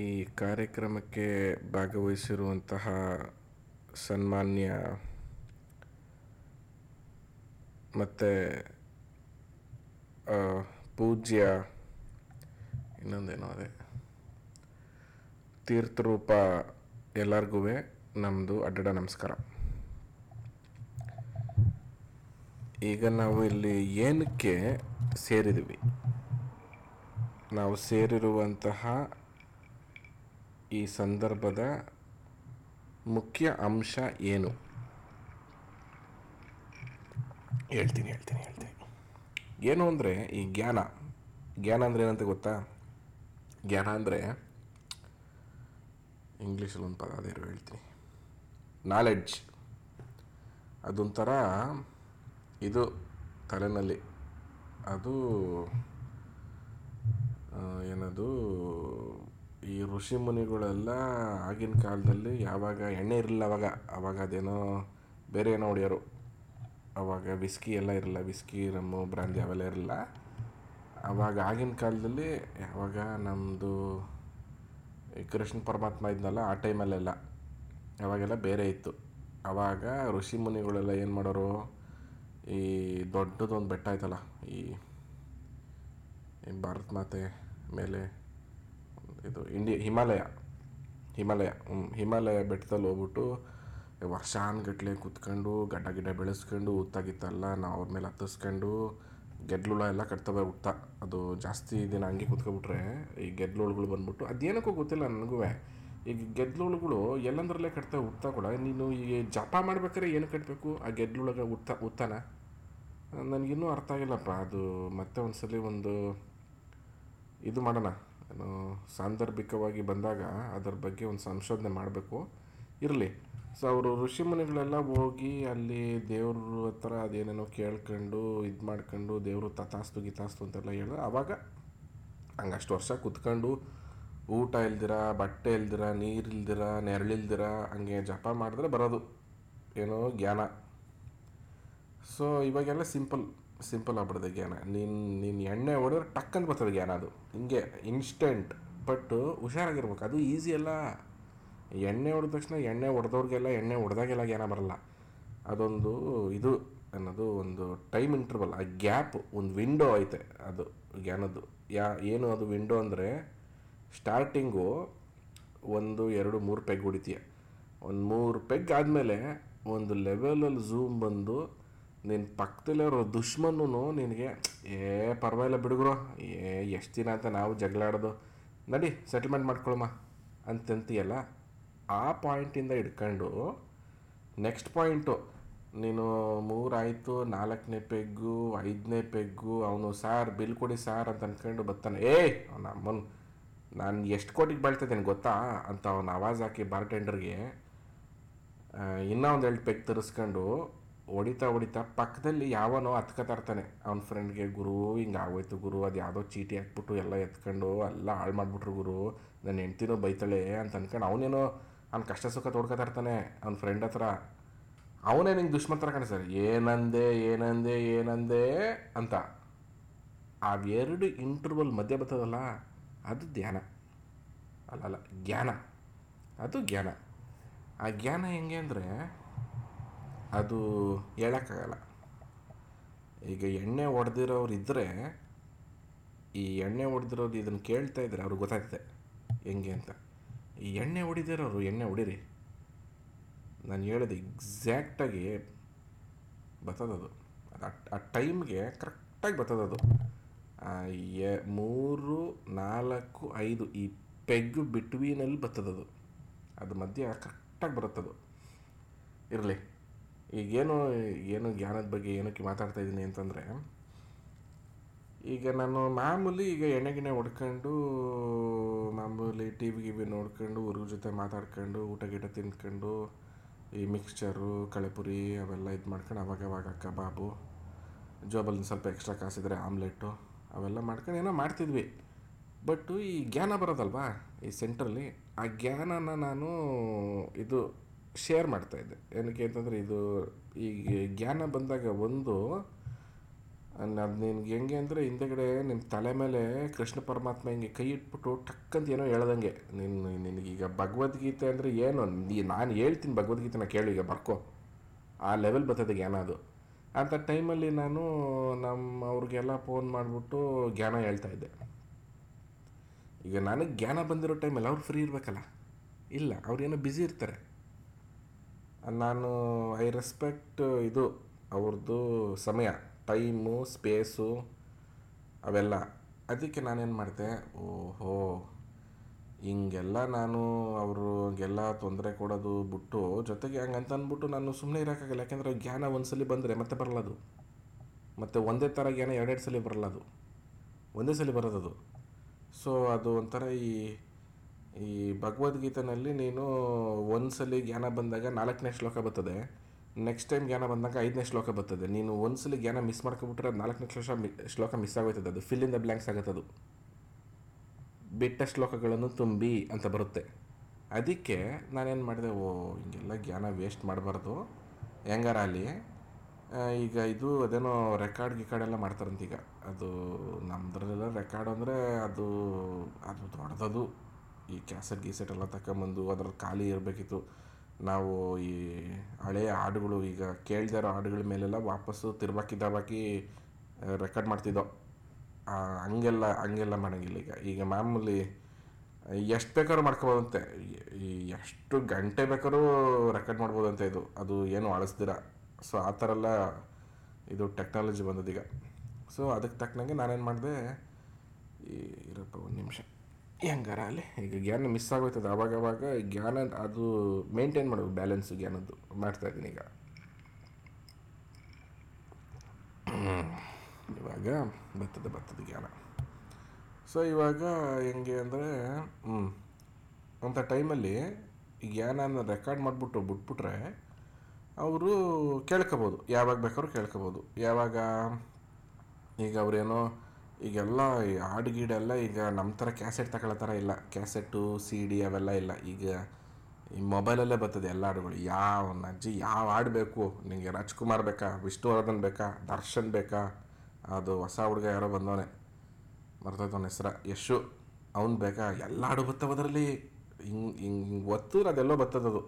ಈ ಕಾರ್ಯಕ್ರಮಕ್ಕೆ ಭಾಗವಹಿಸಿರುವಂತಹ ಸನ್ಮಾನ್ಯ ಮತ್ತು ಪೂಜ್ಯ ಇನ್ನೊಂದೇನೋ ಅದೇ ತೀರ್ಥರೂಪ ಎಲ್ಲರಿಗೂ ನಮ್ಮದು ಅಡ್ಡಡ ನಮಸ್ಕಾರ. ಈಗ ನಾವು ಇಲ್ಲಿ ಏನಕ್ಕೆ ಸೇರಿದ್ವಿ, ನಾವು ಸೇರಿರುವಂತಹ ಈ ಸಂದರ್ಭದ ಮುಖ್ಯ ಅಂಶ ಏನು ಹೇಳ್ತೀನಿ. ಏನು ಅಂದರೆ ಈ ಜ್ಞಾನ ಜ್ಞಾನ ಅಂದರೆ ಏನಂತ ಗೊತ್ತಾ? ಜ್ಞಾನ ಅಂದರೆ ಇಂಗ್ಲೀಷಲ್ಲಿ ಒಂದು ಪದ ಅದೇನು ಹೇಳ್ತೀನಿ, ನಾಲೆಡ್ಜ್. ಅದೊಂಥರ ಇದು ತಲೆನಲ್ಲಿ ಅದು ಏನದು, ಈ ಋಷಿ ಮುನಿಗಳೆಲ್ಲ ಆಗಿನ ಕಾಲದಲ್ಲಿ ಯಾವಾಗ ಎಣ್ಣೆ ಇರಲಿಲ್ಲ ಅವಾಗ ಅದೇನೋ ಬೇರೆ ಏನೋ ಹೊಡೆಯೋರು. ಆವಾಗ ವಿಸ್ಕಿ ಎಲ್ಲ ಇರಲ್ಲ, ವಿಸ್ಕಿ ರಮ್ಮು ಬ್ರಾಂದಿ ಅವೆಲ್ಲ ಇರಲ್ಲ. ಆವಾಗ ಆಗಿನ ಕಾಲದಲ್ಲಿ ಯಾವಾಗ ನಮ್ಮದು ಕೃಷ್ಣ ಪರಮಾತ್ಮ ಇದ್ನಲ್ಲ ಆ ಟೈಮಲ್ಲೆಲ್ಲ ಅವಾಗೆಲ್ಲ ಬೇರೆ ಇತ್ತು. ಆವಾಗ ಋಷಿ ಮುನಿಗಳೆಲ್ಲ ಏನು ಮಾಡೋರು, ಈ ದೊಡ್ಡದೊಂದು ಬೆಟ್ಟ ಆಯ್ತಲ್ಲ ಈ ಭಾರತ ಮಾತೆ ಮೇಲೆ ಇದು ಹಿಮಾಲಯ ಬೆಟ್ಟದಲ್ಲಿ ಹೋಗ್ಬಿಟ್ಟು ವರ್ಷಾನ್ಗಟ್ಲೆ ಕೂತ್ಕೊಂಡು ಗಡ್ಡ ಗಿಡ ಬೆಳೆಸ್ಕೊಂಡು ಉತ್ತಾಗಿತ್ತಲ್ಲ ನಾವು ಅವ್ರ ಮೇಲೆ ಹತ್ತಿಸ್ಕೊಂಡು ಗೆದ್ಲುಳ ಎಲ್ಲ ಕಟ್ತವೆ ಉತ್ತಾ. ಅದು ಜಾಸ್ತಿ ದಿನ ಹಂಗೆ ಕೂತ್ಕೊಬಿಟ್ರೆ ಈ ಗೆದ್ಲುಳುಗಳು ಬಂದ್ಬಿಟ್ಟು ಅದೇನಕ್ಕೂ ಗೊತ್ತಿಲ್ಲ ನನಗೂ. ಈ ಗೆದ್ಲುಳುಗಳು ಎಲ್ಲಂದ್ರಲ್ಲೇ ಕಟ್ತವೆ ಉತ್ತಾ ಕೂಡ. ನೀನು ಈ ಜಪ ಮಾಡ್ಬೇಕಾದ್ರೆ ಏನು ಕಟ್ಟಬೇಕು ಆ ಗೆದ್ಲುಳಗೆ ಉತ್ತಾನ ನನಗಿನ್ನೂ ಅರ್ಥ ಆಗಿಲ್ಲಪ್ಪ. ಅದು ಮತ್ತೆ ಒಂದು ಸಲ ಒಂದು ಇದು ಮಾಡೋಣ, ನಾನು ಸಾಂದರ್ಭಿಕವಾಗಿ ಬಂದಾಗ ಅದರ ಬಗ್ಗೆ ಒಂದು ಸಂಶೋಧನೆ ಮಾಡಬೇಕು. ಇರಲಿ. ಸೊ ಅವರು ಋಷಿ ಮುನಿಗಳೆಲ್ಲ ಹೋಗಿ ಅಲ್ಲಿ ದೇವ್ರ ಹತ್ರ ಅದೇನೇನೋ ಕೇಳ್ಕೊಂಡು ಇದು ಮಾಡ್ಕೊಂಡು ದೇವರು ತಥಾಸ್ತು ಗೀತಾಸ್ತು ಅಂತೆಲ್ಲ ಹೇಳಿದ್ರು. ಆವಾಗ ಹಂಗಷ್ಟು ವರ್ಷ ಕೂತ್ಕೊಂಡು ಊಟ ಇಲ್ದಿರ, ಬಟ್ಟೆ ಇಲ್ದಿರ, ನೀರಿಲ್ದಿರ, ನೆರಳಿಲ್ದಿರ ಹಂಗೆ ಜಪ ಮಾಡಿದ್ರೆ ಬರೋದು ಏನೋ ಜ್ಞಾನ. ಸೊ ಇವಾಗೆಲ್ಲ ಸಿಂಪಲ್ ಆಗ್ಬಿಡ್ದೆ ಜ್ಞಾನ. ನೀನು ಎಣ್ಣೆ ಹೊಡೆದ್ರೆ ಟಕ್ ಅಂತ ಬರ್ತದೆ ಜ್ಞಾನ. ಅದು ಹಿಂಗೆ ಇನ್ಸ್ಟೆಂಟ್. ಬಟ್ ಹುಷಾರಾಗಿರ್ಬೇಕು, ಅದು ಈಸಿ ಅಲ್ಲ. ಎಣ್ಣೆ ಹೊಡೆದ ತಕ್ಷಣ ಎಣ್ಣೆ ಹೊಡೆದವ್ರಿಗೆಲ್ಲ ಎಣ್ಣೆ ಹೊಡೆದಾಗೆಲ್ಲ ಜ್ಞಾನ ಬರಲ್ಲ. ಅದೊಂದು ಇದು ಅನ್ನೋದು ಒಂದು ಟೈಮ್ ಇಂಟರ್ವಲ್, ಆ ಗ್ಯಾಪ್, ಒಂದು ವಿಂಡೋ ಐತೆ ಅದು ಜ್ಞಾನದ್ದು. ಏನು ಅದು ವಿಂಡೋ ಅಂದರೆ, ಸ್ಟಾರ್ಟಿಂಗು 1 2 3 ಪೆಗ್ ಹೊಡಿತೀಯ. ಒಂದು 3 ಪೆಗ್ ಆದಮೇಲೆ ಒಂದು ಲೆವೆಲಲ್ಲಿ ಝೂಮ್ ಬಂದು ನಿನ್ನ ಪಕ್ಕದಲ್ಲಿರೋ ದುಶ್ಮನೂ ನಿನಗೆ ಪರವಾಗಿಲ್ಲ ಬಿಡುಗ್ರೋ, ಎಷ್ಟು ದಿನ ಅಂತ ನಾವು ಜಗಳಾಡೋದು, ನಡಿ ಸೆಟಲ್ಮೆಂಟ್ ಮಾಡ್ಕೊಳಮ್ಮ ಅಂತಂತೀಯಲ್ಲ, ಆ ಪಾಯಿಂಟಿಂದ ಹಿಡ್ಕೊಂಡು ನೆಕ್ಸ್ಟ್ ಪಾಯಿಂಟು ನೀನು 3 ಆಯಿತು, 4ನೇ ಪೆಗ್ಗು, 5ನೇ ಪೆಗ್ಗು, ಅವನು ಸಾರ್ ಬಿಲ್ ಕೊಡಿ ಸಾರ್ ಅಂತ ಅಂದ್ಕೊಂಡು ಬರ್ತಾನೆ. ಅವನ ಅಮ್ಮನು ನಾನು ಎಷ್ಟು ಕೋಟಿಗೆ ಬಳ್ತಿದ್ದೇನೆ ಗೊತ್ತಾ ಅಂತ ಅವನ ಆವಾಜ್ ಹಾಕಿ ಬಾರ್ಟೆಂಡರ್ಗೆ ಇನ್ನೂ 1 2 ಪೆಗ್ ತರಿಸ್ಕೊಂಡು ಹೊಡಿತಾ ಪಕ್ಕದಲ್ಲಿ ಯಾವನೋ ಹತ್ಕೊತಾ ಇರ್ತಾನೆ. ಅವ್ನ ಫ್ರೆಂಡ್ಗೆ, ಗುರು ಹಿಂಗೆ ಆಗೋಯ್ತು ಗುರು, ಅದು ಯಾವುದೋ ಚೀಟಿ ಹಾಕ್ಬಿಟ್ಟು ಎಲ್ಲ ಎತ್ಕೊಂಡು ಎಲ್ಲ ಹಾಳು ಮಾಡಿಬಿಟ್ರು ಗುರು, ನನ್ನ ಹೆಂಡ್ತಿನೋ ಬೈತಾಳೆ ಅಂತ ಅಂದ್ಕೊಂಡು ಅವನೇನೋ ಅವ್ನ ಕಷ್ಟ ಸುಖ ತೋಡ್ಕೊತಾ ಇರ್ತಾನೆ ಅವ್ನ ಫ್ರೆಂಡ್ ಹತ್ರ. ಅವನೇ ನಿಂಗೆ ದುಶ್ಮನ್ ಥರ ಕಾಣಿಸ್ತಾರೆ, ಏನಂದೆ ಅಂತ. ಆ 2 ಇಂಟರ್ವಲ್ ಮಧ್ಯೆ ಬರ್ತದಲ್ಲ ಅದು ಧ್ಯಾನ ಅಲ್ಲ ಜ್ಞಾನ. ಅದು ಜ್ಞಾನ. ಆ ಜ್ಞಾನ ಹೆಂಗೆ ಅಂದರೆ ಅದು ಹೇಳೋಕ್ಕಾಗಲ್ಲ. ಈಗ ಎಣ್ಣೆ ಹೊಡೆದಿರೋರು ಇದ್ದರೆ ಈ ಎಣ್ಣೆ ಹೊಡೆದಿರೋರು ಇದನ್ನು ಕೇಳ್ತಾಯಿದ್ರೆ ಅವ್ರಿಗೆ ಗೊತ್ತಾಗ್ತದೆ ಹೆಂಗೆ ಅಂತ. ಈ ಎಣ್ಣೆ ಹೊಡಿದಿರೋರು, ಎಣ್ಣೆ ಹೊಡೀರಿ, ನಾನು ಹೇಳೋದು ಎಕ್ಸಾಕ್ಟಾಗಿ ಬರ್ತದದು. ಅದು ಆ ಟೈಮ್ಗೆ ಕರೆಕ್ಟಾಗಿ ಬರ್ತದದು. 3 4 5 ಈ ಪೆಗ್ಗು ಬಿಟ್ವೀನಲ್ಲಿ ಬರ್ತದದು. ಅದು ಮಧ್ಯೆ ಕರೆಕ್ಟಾಗಿ ಬರುತ್ತದು. ಇರಲಿ. ಈಗೇನು ಜ್ಞಾನದ ಬಗ್ಗೆ ಏನಕ್ಕೆ ಮಾತಾಡ್ತಾಯಿದ್ದೀನಿ ಅಂತಂದರೆ, ಈಗ ನಾನು ಮಾಮೂಲಿ ಈಗ ಎಣ್ಣೆಗಿಣ್ಣೆ ಹೊಡ್ಕೊಂಡು ಮಾಮೂಲಿ ಟಿ ವಿ ಗಿವಿ ನೋಡ್ಕೊಂಡು ಹುಡುಗರ ಜೊತೆ ಮಾತಾಡ್ಕೊಂಡು ಊಟ ಗೀಟ ತಿನ್ಕೊಂಡು ಈ ಮಿಕ್ಸ್ಚರು ಕಳೆಪುರಿ ಅವೆಲ್ಲ ಇದು ಮಾಡ್ಕೊಂಡು ಅವಾಗವಾಗ ಕಬಾಬು ಜೋಬಲ್ಲಿ ಸ್ವಲ್ಪ ಎಕ್ಸ್ಟ್ರಾ ಕಾಸಿದ್ರೆ ಆಮ್ಲೆಟ್ಟು ಅವೆಲ್ಲ ಮಾಡ್ಕೊಂಡು ಏನೋ ಮಾಡ್ತಿದ್ವಿ. ಬಟ್ಟು ಈ ಜ್ಞಾನ ಬರೋದಲ್ವಾ ಈ ಸೆಂಟ್ರಲ್ಲಿ, ಆ ಜ್ಞಾನನ ನಾನು ಇದು ಶೇರ್ ಮಾಡ್ತಾಯಿದ್ದೆ. ಏನಕ್ಕೆ ಅಂತಂದರೆ, ಇದು ಈ ಜ್ಞಾನ ಬಂದಾಗ ಒಂದು ನಾನು ನಿನ್ಗೆ ಹೆಂಗೆ ಅಂದರೆ ಹಿಂದೆಗಡೆ ನಿಮ್ಮ ತಲೆ ಮೇಲೆ ಕೃಷ್ಣ ಪರಮಾತ್ಮ ಹಿಂಗೆ ಕೈ ಇಟ್ಬಿಟ್ಟು ಟಕ್ಕಂತ ಏನೋ ಹೇಳ್ದಂಗೆ ನಿನಗೀಗ ಭಗವದ್ಗೀತೆ ಅಂದರೆ ಏನು ನಾನು ಹೇಳ್ತೀನಿ ಭಗವದ್ಗೀತೆನ ಕೇಳು ಈಗ ಬರ್ಕೋ ಆ ಲೆವೆಲ್ ಬರ್ತದೆ ಜ್ಞಾನ ಅದು. ಅಂಥ ಟೈಮಲ್ಲಿ ನಾನು ಅವ್ರಿಗೆಲ್ಲ ಫೋನ್ ಮಾಡಿಬಿಟ್ಟು ಜ್ಞಾನ ಹೇಳ್ತಾಯಿದ್ದೆ. ಈಗ ನನಗೆ ಜ್ಞಾನ ಬಂದಿರೋ ಟೈಮಲ್ಲಿ ಅವ್ರು ಫ್ರೀ ಇರಬೇಕಲ್ಲ, ಇಲ್ಲ ಅವ್ರೇನೋ ಬ್ಯುಸಿ ಇರ್ತಾರೆ. ನಾನು ಐ ರೆಸ್ಪೆಕ್ಟ್ ಇದು ಅವ್ರದ್ದು ಸಮಯ, ಟೈಮು, ಸ್ಪೇಸು ಅವೆಲ್ಲ. ಅದಕ್ಕೆ ನಾನೇನು ಮಾಡಿದೆ, ಓಹೋ ಹಿಂಗೆಲ್ಲ ನಾನು ಅವ್ರಿಗೆಲ್ಲ ತೊಂದರೆ ಕೊಡೋದು ಬಿಟ್ಟು ಜೊತೆಗೆ ಹಂಗಂತ ಅಂದ್ಬಿಟ್ಟು ನಾನು ಸುಮ್ಮನೆ ಇರೋಕ್ಕಾಗಲ್ಲ. ಯಾಕೆಂದರೆ ಜ್ಞಾನ ಒಂದು ಸಲ ಬಂದರೆ ಮತ್ತೆ ಬರಲ್ಲದು, ಮತ್ತು ಒಂದೇ ಥರ ಜ್ಞಾನ ಎರಡೆರಡು ಸಲ ಬರಲ್ಲದು, ಒಂದೇ ಸಲ ಬರೋದದು. ಸೊ ಅದು ಒಂಥರ ಈ ಈ ಭಗವದ್ಗೀತೆಯಲ್ಲಿ ನೀನು ಒಂದು ಸಲ ಜ್ಞಾನ ಬಂದಾಗ 4ನೇ ಶ್ಲೋಕ ಬರ್ತದೆ, ನೆಕ್ಸ್ಟ್ ಟೈಮ್ ಜ್ಞಾನ ಬಂದಾಗ 5ನೇ ಶ್ಲೋಕ ಬರ್ತದೆ. ನೀನು ಒಂದು ಸಲ ಜ್ಞಾನ ಮಿಸ್ ಮಾಡ್ಕೊಬಿಟ್ರೆ ಅದು 4ನೇ ಶ್ಲೋಕ ಮಿಸ್ ಆಗೋಯ್ತದೆ. ಅದು ಫಿಲ್ ಇನ್ ದ ಬ್ಲ್ಯಾಂಕ್ಸ್ ಆಗುತ್ತದು, ಬಿಟ್ಟ ಶ್ಲೋಕಗಳನ್ನು ತುಂಬಿ ಅಂತ ಬರುತ್ತೆ. ಅದಕ್ಕೆ ನಾನೇನು ಮಾಡಿದೆ, ಓ ಹಿಂಗೆಲ್ಲ ಜ್ಞಾನ ವೇಸ್ಟ್ ಮಾಡಬಾರ್ದು ಹೆಂಗಾರ ಅಲ್ಲಿ. ಈಗ ಇದು ಅದೇನೋ ರೆಕಾರ್ಡೆಲ್ಲ ಮಾಡ್ತಾರಂತೀಗ, ಅದು ನಮ್ಮದ್ರಲ್ಲೆಲ್ಲ ರೆಕಾರ್ಡ್ ಅಂದರೆ ಅದು ಅದು ದೊಡ್ಡದದು. ಈ ಕ್ಯಾಸೆಟ್ ಗೀಸೆಟೆಲ್ಲ ತಗೊಂಬಂದು ಅದ್ರಲ್ಲಿ ಖಾಲಿ ಇರಬೇಕಿತ್ತು. ನಾವು ಈ ಹಳೆಯ ಹಾಡುಗಳು, ಈಗ ಕೇಳದೇ ಇರೋ ಹಾಡುಗಳ ಮೇಲೆಲ್ಲ ವಾಪಸ್ಸು ತಿರ್ಬಾಕಿದ್ದಾಬಾಕಿ ರೆಕಾರ್ಡ್ ಮಾಡ್ತಿದ್ದೋ. ಹಂಗೆಲ್ಲ ಮಾಡೋಂಗಿಲ್ಲ ಈಗ. ಈಗ ಮಾಮೂಲಿ ಎಷ್ಟು ಬೇಕಾದ್ರೂ ಮಾಡ್ಕೊಬೋದಂತೆ, ಎಷ್ಟು ಗಂಟೆ ಬೇಕಾದ್ರೂ ರೆಕಾರ್ಡ್ ಮಾಡ್ಬೋದಂತೆ ಇದು, ಅದು ಏನು ಅಳಿಸ್ದಿರ. ಸೊ ಆ ಥರ ಎಲ್ಲ ಇದು ಟೆಕ್ನಾಲಜಿ ಬಂದದೀಗ. ಸೊ ಅದಕ್ಕೆ ತಕ್ಕನಂಗೆ ನಾನೇನು ಮಾಡಿದೆ, ಇರಪ್ಪ ಒಂದು ನಿಮಿಷ ಹೆಂಗಾರ ಅಲ್ಲಿ ಈಗ ಜ್ಞಾನ ಮಿಸ್ ಆಗೋಯ್ತದೆ ಆವಾಗವಾಗ ಜ್ಞಾನ ಅದು ಮೇಂಟೈನ್ ಮಾಡಬೇಕು, ಬ್ಯಾಲೆನ್ಸು ಜ್ಞಾನದ್ದು ಮಾಡ್ತಾಯಿದ್ದೀನಿ ಈಗ. ಇವಾಗ ಬರ್ತದೆ ಜ್ಞಾನ. ಸೊ ಇವಾಗ ಹೆಂಗೆ ಅಂದರೆ ಅಂಥ ಟೈಮಲ್ಲಿ ಜ್ಞಾನ ರೆಕಾರ್ಡ್ ಮಾಡಿಬಿಟ್ಟು ಬಿಟ್ಬಿಟ್ರೆ ಅವರು ಕೇಳ್ಕೊಬೋದು, ಯಾವಾಗ ಬೇಕಾದ್ರೂ ಕೇಳ್ಕೊಬೋದು. ಯಾವಾಗ ಈಗ ಅವರೇನೋ ಈಗೆಲ್ಲ ಈ ಹಾಡು ಗೀಡೆಲ್ಲ ಈಗ ನಮ್ಮ ಥರ ಕ್ಯಾಸೆಟ್ ತಗೊಳ್ಳೋ ಥರ ಇಲ್ಲ, ಕ್ಯಾಸೆಟ್ಟು ಸಿ ಡಿ ಅವೆಲ್ಲ ಇಲ್ಲ. ಈಗ ಈ ಮೊಬೈಲಲ್ಲೇ ಬರ್ತದೆ ಎಲ್ಲ ಹಾಡುಗಳು. ಯಾವ ಅಜ್ಜಿ ಯಾವ ಹಾಡು ಬೇಕು ನಿಮಗೆ? ರಾಜ್ಕುಮಾರ್ ಬೇಕಾ, ವಿಷ್ಣುವರ್ಧನ್ ಬೇಕಾ, ದರ್ಶನ್ ಬೇಕಾ, ಅದು ಹೊಸ ಹುಡುಗ ಯಾರೋ ಬಂದವನೇ ಬರ್ತೈತವನ ಹೆಸರು ಯಶು, ಅವ್ನು ಬೇಕಾ? ಎಲ್ಲ ಹಾಡು ಬರ್ತವೆ ಅದರಲ್ಲಿ. ಹಿಂಗೆ ಒತ್ತಿದ್ರೆ ಅದೆಲ್ಲೋ ಬರ್ತದದು.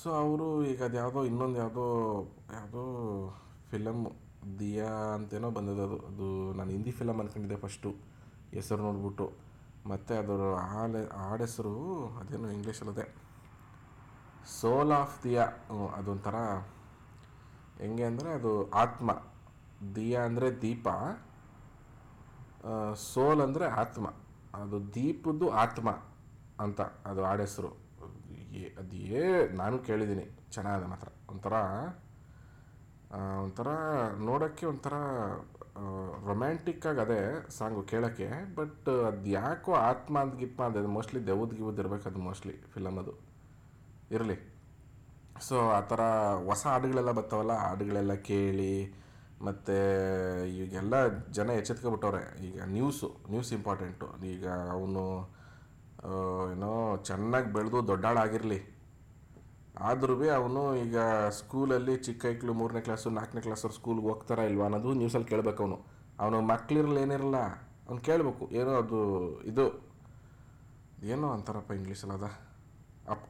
ಸೊ ಅವರು ಈಗ ಅದು ಯಾವುದೋ ಇನ್ನೊಂದು ಯಾವುದೋ ಫಿಲಮ್ಮು ದಿಯಾ ಅಂತೇನೋ ಬಂದದ್ದು. ಅದು ನಾನು ಹಿಂದಿ ಫಿಲಮ್ ಅಂದ್ಕೊಂಡಿದ್ದೆ ಫಸ್ಟು ಹೆಸರು ನೋಡಿಬಿಟ್ಟು, ಮತ್ತು ಅದರ ಹಾಡೆಸರು ಅದೇನೋ ಇಂಗ್ಲೀಷಲ್ಲದೆ ಸೋಲ್ ಆಫ್ ದಿಯಾ. ಅದೊಂಥರ ಹೆಂಗೆ ಅಂದರೆ ಅದು ಆತ್ಮ, ದಿಯಾ ಅಂದರೆ ದೀಪ, ಸೋಲ್ ಅಂದರೆ ಆತ್ಮ, ಅದು ದೀಪದ್ದು ಆತ್ಮ ಅಂತ ಅದು ಹಾಡೆಸರು. ಅದೇ ನಾನು ಕೇಳಿದ್ದೀನಿ, ಚೆನ್ನಾಗಿದೆ ಮಾತ್ರ. ಒಂಥರ ನೋಡೋಕ್ಕೆ ಒಂಥರ ರೊಮ್ಯಾಂಟಿಕ್ಕಾಗಿ ಅದೇ ಸಾಂಗು ಕೇಳೋಕ್ಕೆ, ಬಟ್ ಅದು ಯಾಕೋ ಆತ್ಮ ಅಂದ್ಗಿತ್ಮ ಅದು ಮೋಸ್ಟ್ಲಿ ದೆವ್ವದ್ದು ಇರಬೇಕು, ಅದು ಮೋಸ್ಟ್ಲಿ ಫಿಲಮ್ ಅದು ಇರಲಿ. ಸೊ ಆ ಥರ ಹೊಸ ಹಾಡುಗಳೆಲ್ಲ ಬರ್ತಾವಲ್ಲ, ಹಾಡುಗಳೆಲ್ಲ ಕೇಳಿ ಮತ್ತು ಈಗೆಲ್ಲ ಜನ ಎಚ್ಚೆತ್ಕೊಬಿಟ್ಟವ್ರೆ. ಈಗ ನ್ಯೂಸ್ ಇಂಪಾರ್ಟೆಂಟು. ಈಗ ಅವನು ಏನೋ ಚೆನ್ನಾಗಿ ಬೆಳೆದು ದೊಡ್ಡ ಹಾಳಾಗಿರಲಿ, ಆದ್ರೂ ಅವನು ಈಗ ಸ್ಕೂಲಲ್ಲಿ ಚಿಕ್ಕ ಐಕ್ಳು 3ನೇ ಕ್ಲಾಸು 4ನೇ ಕ್ಲಾಸ್ ಅವ್ರ ಸ್ಕೂಲ್ಗೆ ಹೋಗ್ತಾರ ಇಲ್ವಾ ಅನ್ನೋದು ನ್ಯೂಸಲ್ಲಿ ಕೇಳಬೇಕು. ಅವನು ಮಕ್ಕಳಿರಲ್ಲ ಏನಿರಲ್ಲ, ಅವ್ನು ಕೇಳಬೇಕು. ಏನೋ ಅದು ಇದು ಏನೋ ಅಂತಾರಪ್ಪ ಇಂಗ್ಲೀಷಲ್ಲಿ, ಅದ ಅಪ್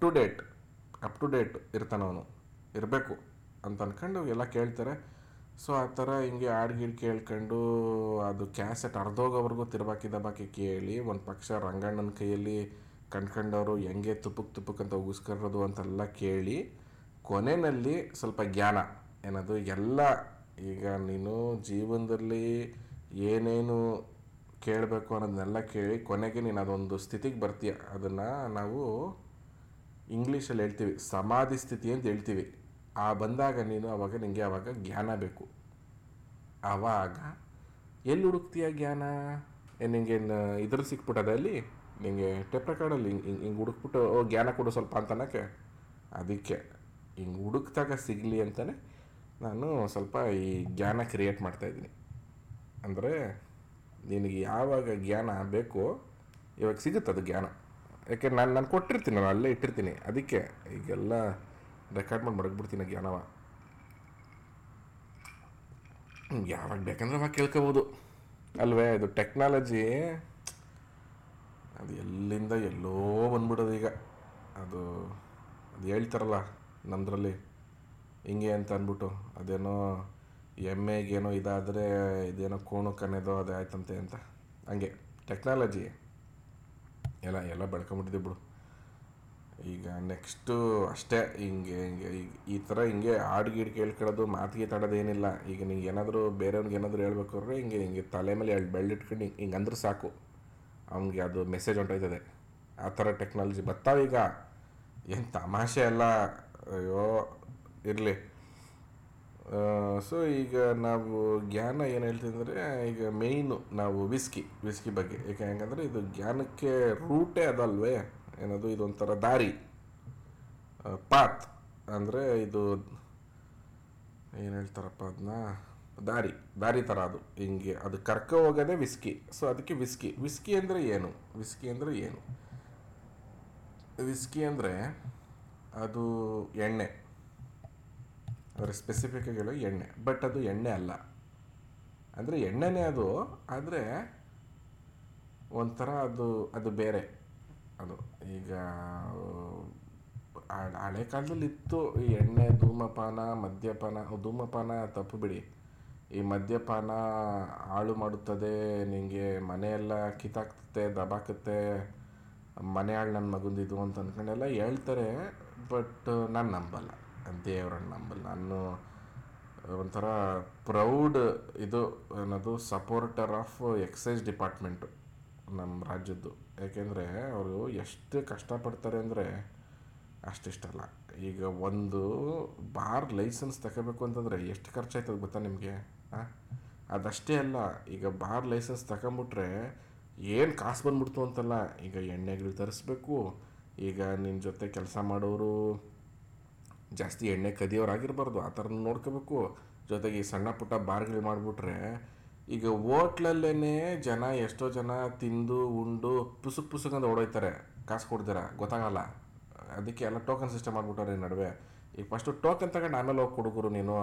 ಟು ಡೇಟ್ ಇರ್ತಾನೆ ಅವನು, ಇರಬೇಕು ಅಂತ ಅಂದ್ಕೊಂಡು ಎಲ್ಲ ಕೇಳ್ತಾರೆ. ಸೊ ಆ ಥರ ಹಿಂಗೆ ಹಾಡ್ಗೀಡು ಕೇಳ್ಕೊಂಡು ಅದು ಕ್ಯಾಸೆಟ್ ಅರ್ಧೋಗೋವರೆಗೂ ತಿರ್ಬಾಕಿದ ಬಾಕಿ ಕೇಳಿ, ಒಂದು ಪಕ್ಷ ರಂಗಣ್ಣನ ಕೈಯಲ್ಲಿ ಕಂಡ್ಕೊಂಡವರು ಹೆಂಗೆ ತುಪ್ಪಕ್ಕಂತ ಉಗಿಸ್ಕರೋದು ಅಂತೆಲ್ಲ ಕೇಳಿ, ಕೊನೆಯಲ್ಲಿ ಸ್ವಲ್ಪ ಜ್ಞಾನ ಏನದು ಎಲ್ಲ. ಈಗ ನೀನು ಜೀವನದಲ್ಲಿ ಏನೇನು ಕೇಳಬೇಕು ಅನ್ನೋದನ್ನೆಲ್ಲ ಕೇಳಿ ಕೊನೆಗೆ ನೀನು ಅದೊಂದು ಸ್ಥಿತಿಗೆ ಬರ್ತೀಯ. ಅದನ್ನು ನಾವು ಇಂಗ್ಲೀಷಲ್ಲಿ ಹೇಳ್ತೀವಿ ಸಮಾಧಿ ಸ್ಥಿತಿ ಅಂತ ಹೇಳ್ತೀವಿ. ಆ ಬಂದಾಗ ನೀನು ನಿನಗೆ ಜ್ಞಾನ ಬೇಕು. ಆವಾಗ ಎಲ್ಲಿ ಹುಡುಕ್ತೀಯ ಜ್ಞಾನ? ನಿನಗೇನು ಇದ್ರಲ್ಲಿ ಸಿಕ್ಬಿಟ್ಟದಲ್ಲಿ ನಿಮಗೆ ಟೆಪ್ ರೆಕಾರ್ಡಲ್ಲಿ ಹಿಂಗೆ ಹುಡುಕ್ಬಿಟ್ಟು ಜ್ಞಾನ ಕೊಡು ಸ್ವಲ್ಪ ಅಂತನಕ್ಕೆ, ಅದಕ್ಕೆ ಹಿಂಗೆ ಹುಡುಕ್ದಾಗ ಸಿಗಲಿ ಅಂತಲೇ ನಾನು ಸ್ವಲ್ಪ ಈ ಜ್ಞಾನ ಕ್ರಿಯೇಟ್ ಮಾಡ್ತಾಯಿದ್ದೀನಿ. ಅಂದರೆ ನಿನಗೆ ಯಾವಾಗ ಜ್ಞಾನ ಬೇಕೋ ಇವಾಗ ಸಿಗುತ್ತದು ಜ್ಞಾನ. ಯಾಕೆ ನಾನು ಕೊಟ್ಟಿರ್ತೀನಿ, ನಾನು ಅಲ್ಲೇ ಇಟ್ಟಿರ್ತೀನಿ. ಅದಕ್ಕೆ ಈಗೆಲ್ಲ ರೆಕಾರ್ಡ್ ಮಾಡಿ ಮಡಗ್ಬಿಡ್ತೀನಿ ಜ್ಞಾನವ. ಯಾವಾಗ ಬೇಕಂದ್ರೆ ಅವಾಗ ಕೇಳ್ಕೋಬೋದು ಅಲ್ವೇ. ಇದು ಟೆಕ್ನಾಲಜಿ ಅದು ಎಲ್ಲಿಂದ ಎಲ್ಲೋ ಬಂದ್ಬಿಡೋದು. ಈಗ ಅದು ಅದು ಹೇಳ್ತಾರಲ್ಲ ನಮ್ಮದ್ರಲ್ಲಿ ಹಿಂಗೆ ಅಂತ ಅಂದ್ಬಿಟ್ಟು, ಅದೇನೋ ಎಮ್ಮೆಗೇನೋ ಇದಾದರೆ ಇದೇನೋ ಕೋಣು ಕನೆದೋ ಅದೇ ಆಯ್ತಂತೆ ಅಂತ. ಹಂಗೆ ಟೆಕ್ನಾಲಜಿ ಎಲ್ಲ ಬೆಳ್ಕೊಂಬಿಟ್ಟಿದ್ದೀವಿ ಬಿಡು. ಈಗ ನೆಕ್ಸ್ಟು ಅಷ್ಟೇ ಹಿಂಗೆ ಹಿಂಗೆ ಈ ಥರ ಹಿಂಗೆ ಹಾಡು ಗೀಡು ಕೇಳ್ಕೊಳ್ಳೋದು ಮಾತಿಗೆ ತಡೋದೇನಿಲ್ಲ. ಈಗ ನಿಂಗೆ ಏನಾದರೂ ಬೇರೆಯವ್ನಿಗೆ ಏನಾದರೂ ಹೇಳ್ಬೇಕು ಅಂದರೆ ಹಿಂಗೆ ಹಿಂಗೆ ತಲೆ ಮೇಲೆ ಎರಡು ಬೆಳ್ಳಿಟ್ಕೊಂಡು ಹಿಂಗೆ ಅಂದ್ರೆ ಸಾಕು, ಅವನಿಗೆ ಅದು ಮೆಸೇಜ್ ಹೊಂಟೋಯ್ತದೆ. ಆ ಥರ ಟೆಕ್ನಾಲಜಿ ಬರ್ತಾವೀಗ. ಏನು ತಮಾಷೆ ಎಲ್ಲ, ಅಯ್ಯೋ ಇರಲಿ. ಸೊ ಈಗ ನಾವು ಜ್ಞಾನ ಏನು ಹೇಳ್ತಿದ್ರೆ, ಈಗ ಮೇಯ್ನು ನಾವು ವಿಸ್ಕಿ ಬಗ್ಗೆ, ಏಕೆ ಹೆಂಗಂದರೆ ಇದು ಜ್ಞಾನಕ್ಕೆ ರೂಟೇ ಅದಲ್ವೇ. ಏನದು ಇದೊಂಥರ ದಾರಿ, ಪಾತ್ ಅಂದರೆ ಇದು ಏನು ಹೇಳ್ತಾರಪ್ಪ ಅದನ್ನ, ದಾರಿ ಥರ ಅದು ಹಿಂಗೆ ಅದು ಕರ್ಕೊ ಹೋಗೋದೇ ವಿಸ್ಕಿ. ಸೊ ಅದಕ್ಕೆ ವಿಸ್ಕಿ ಅಂದರೆ ಏನು, ವಿಸ್ಕಿ ಅಂದರೆ ಅದು ಎಣ್ಣೆ, ಅದರ ಸ್ಪೆಸಿಫಿಕ್ಕಾಗಿ ಹೇಳೋ ಎಣ್ಣೆ. ಬಟ್ ಅದು ಎಣ್ಣೆ ಅಲ್ಲ, ಅಂದರೆ ಎಣ್ಣೆನೇ ಅದು, ಆದರೆ ಒಂಥರ ಅದು ಅದು ಬೇರೆ. ಅದು ಈಗ ಹಳೆ ಕಾಲದಲ್ಲಿ ಇತ್ತು ಈ ಎಣ್ಣೆ, ಮದ್ಯಪಾನ ತಪ್ಪು ಬಿಡಿ, ಈ ಮದ್ಯಪಾನ ಹಾಳು ಮಾಡುತ್ತದೆ, ನಿಮಗೆ ಮನೆಯೆಲ್ಲ ಕಿತ್ತಾಕ್ತತೆ, ದಬಾಕುತ್ತೆ, ಮನೆ ಹಾಳು ನನ್ನ ಮಗುಂದಿದ್ದು ಅಂತ ಅಂದ್ಕೊಂಡೆಲ್ಲ ಹೇಳ್ತಾರೆ. ಬಟ್ ನಾನು ನಂಬಲ್ಲ, ದೇವ್ರನ್ನ ನಂಬಲ್ಲ. ನಾನು ಒಂಥರ ಪ್ರೌಡ್ ಇದು ಅನ್ನೋದು ಸಪೋರ್ಟರ್ ಆಫ್ ಎಕ್ಸೈಸ್ ಡಿಪಾರ್ಟ್ಮೆಂಟು ನಮ್ಮ ರಾಜ್ಯದ್ದು. ಯಾಕೆಂದರೆ ಅವರು ಎಷ್ಟು ಕಷ್ಟಪಡ್ತಾರೆ ಅಂದರೆ ಅಷ್ಟಿಷ್ಟಲ್ಲ. ಈಗ ಒಂದು ಬಾರ್ ಲೈಸೆನ್ಸ್ ತಗೋಬೇಕು ಅಂತಂದರೆ ಎಷ್ಟು ಖರ್ಚಾಯ್ತದೆ ಗೊತ್ತಾ ನಿಮಗೆ? ಅದಷ್ಟೇ ಅಲ್ಲ, ಈಗ ಬಾರ್ ಲೈಸೆನ್ಸ್ ತಗೊಂಬಿಟ್ರೆ ಏನು ಕಾಸು ಬಂದ್ಬಿಡ್ತು ಅಂತಲ್ಲ. ಈಗ ಎಣ್ಣೆಗಳು ತರಿಸ್ಬೇಕು, ಈಗ ನಿನ್ನ ಜೊತೆ ಕೆಲಸ ಮಾಡೋರು ಜಾಸ್ತಿ ಎಣ್ಣೆ ಕದಿಯೋರಾಗಿರಬಾರ್ದು, ಆ ಥರ ನೋಡ್ಕೋಬೇಕು. ಜೊತೆಗೆ ಈ ಸಣ್ಣ ಪುಟ್ಟ ಬಾರ್ಗಳು ಮಾಡಿಬಿಟ್ರೆ ಈಗ ಹೋಟ್ಲಲ್ಲೇ ಜನ ಎಷ್ಟೋ ಜನ ತಿಂದು ಉಂಡು ಪುಸುಕಂದು ಓಡೋಯ್ತಾರೆ, ಕಾಸು ಕೊಡ್ತೀರ ಗೊತ್ತಾಗಲ್ಲ. ಅದಕ್ಕೆ ಎಲ್ಲ ಟೋಕನ್ ಸಿಸ್ಟಮ್ ಮಾಡಿಬಿಟ್ಟಾರೆ ಈ ನಡುವೆ. ಈಗ ಫಸ್ಟು ಟೋಕನ್ ತಗೊಂಡು ಆಮೇಲೆ ಹೋಗಿ ಕೊಡುಗರು ನೀನು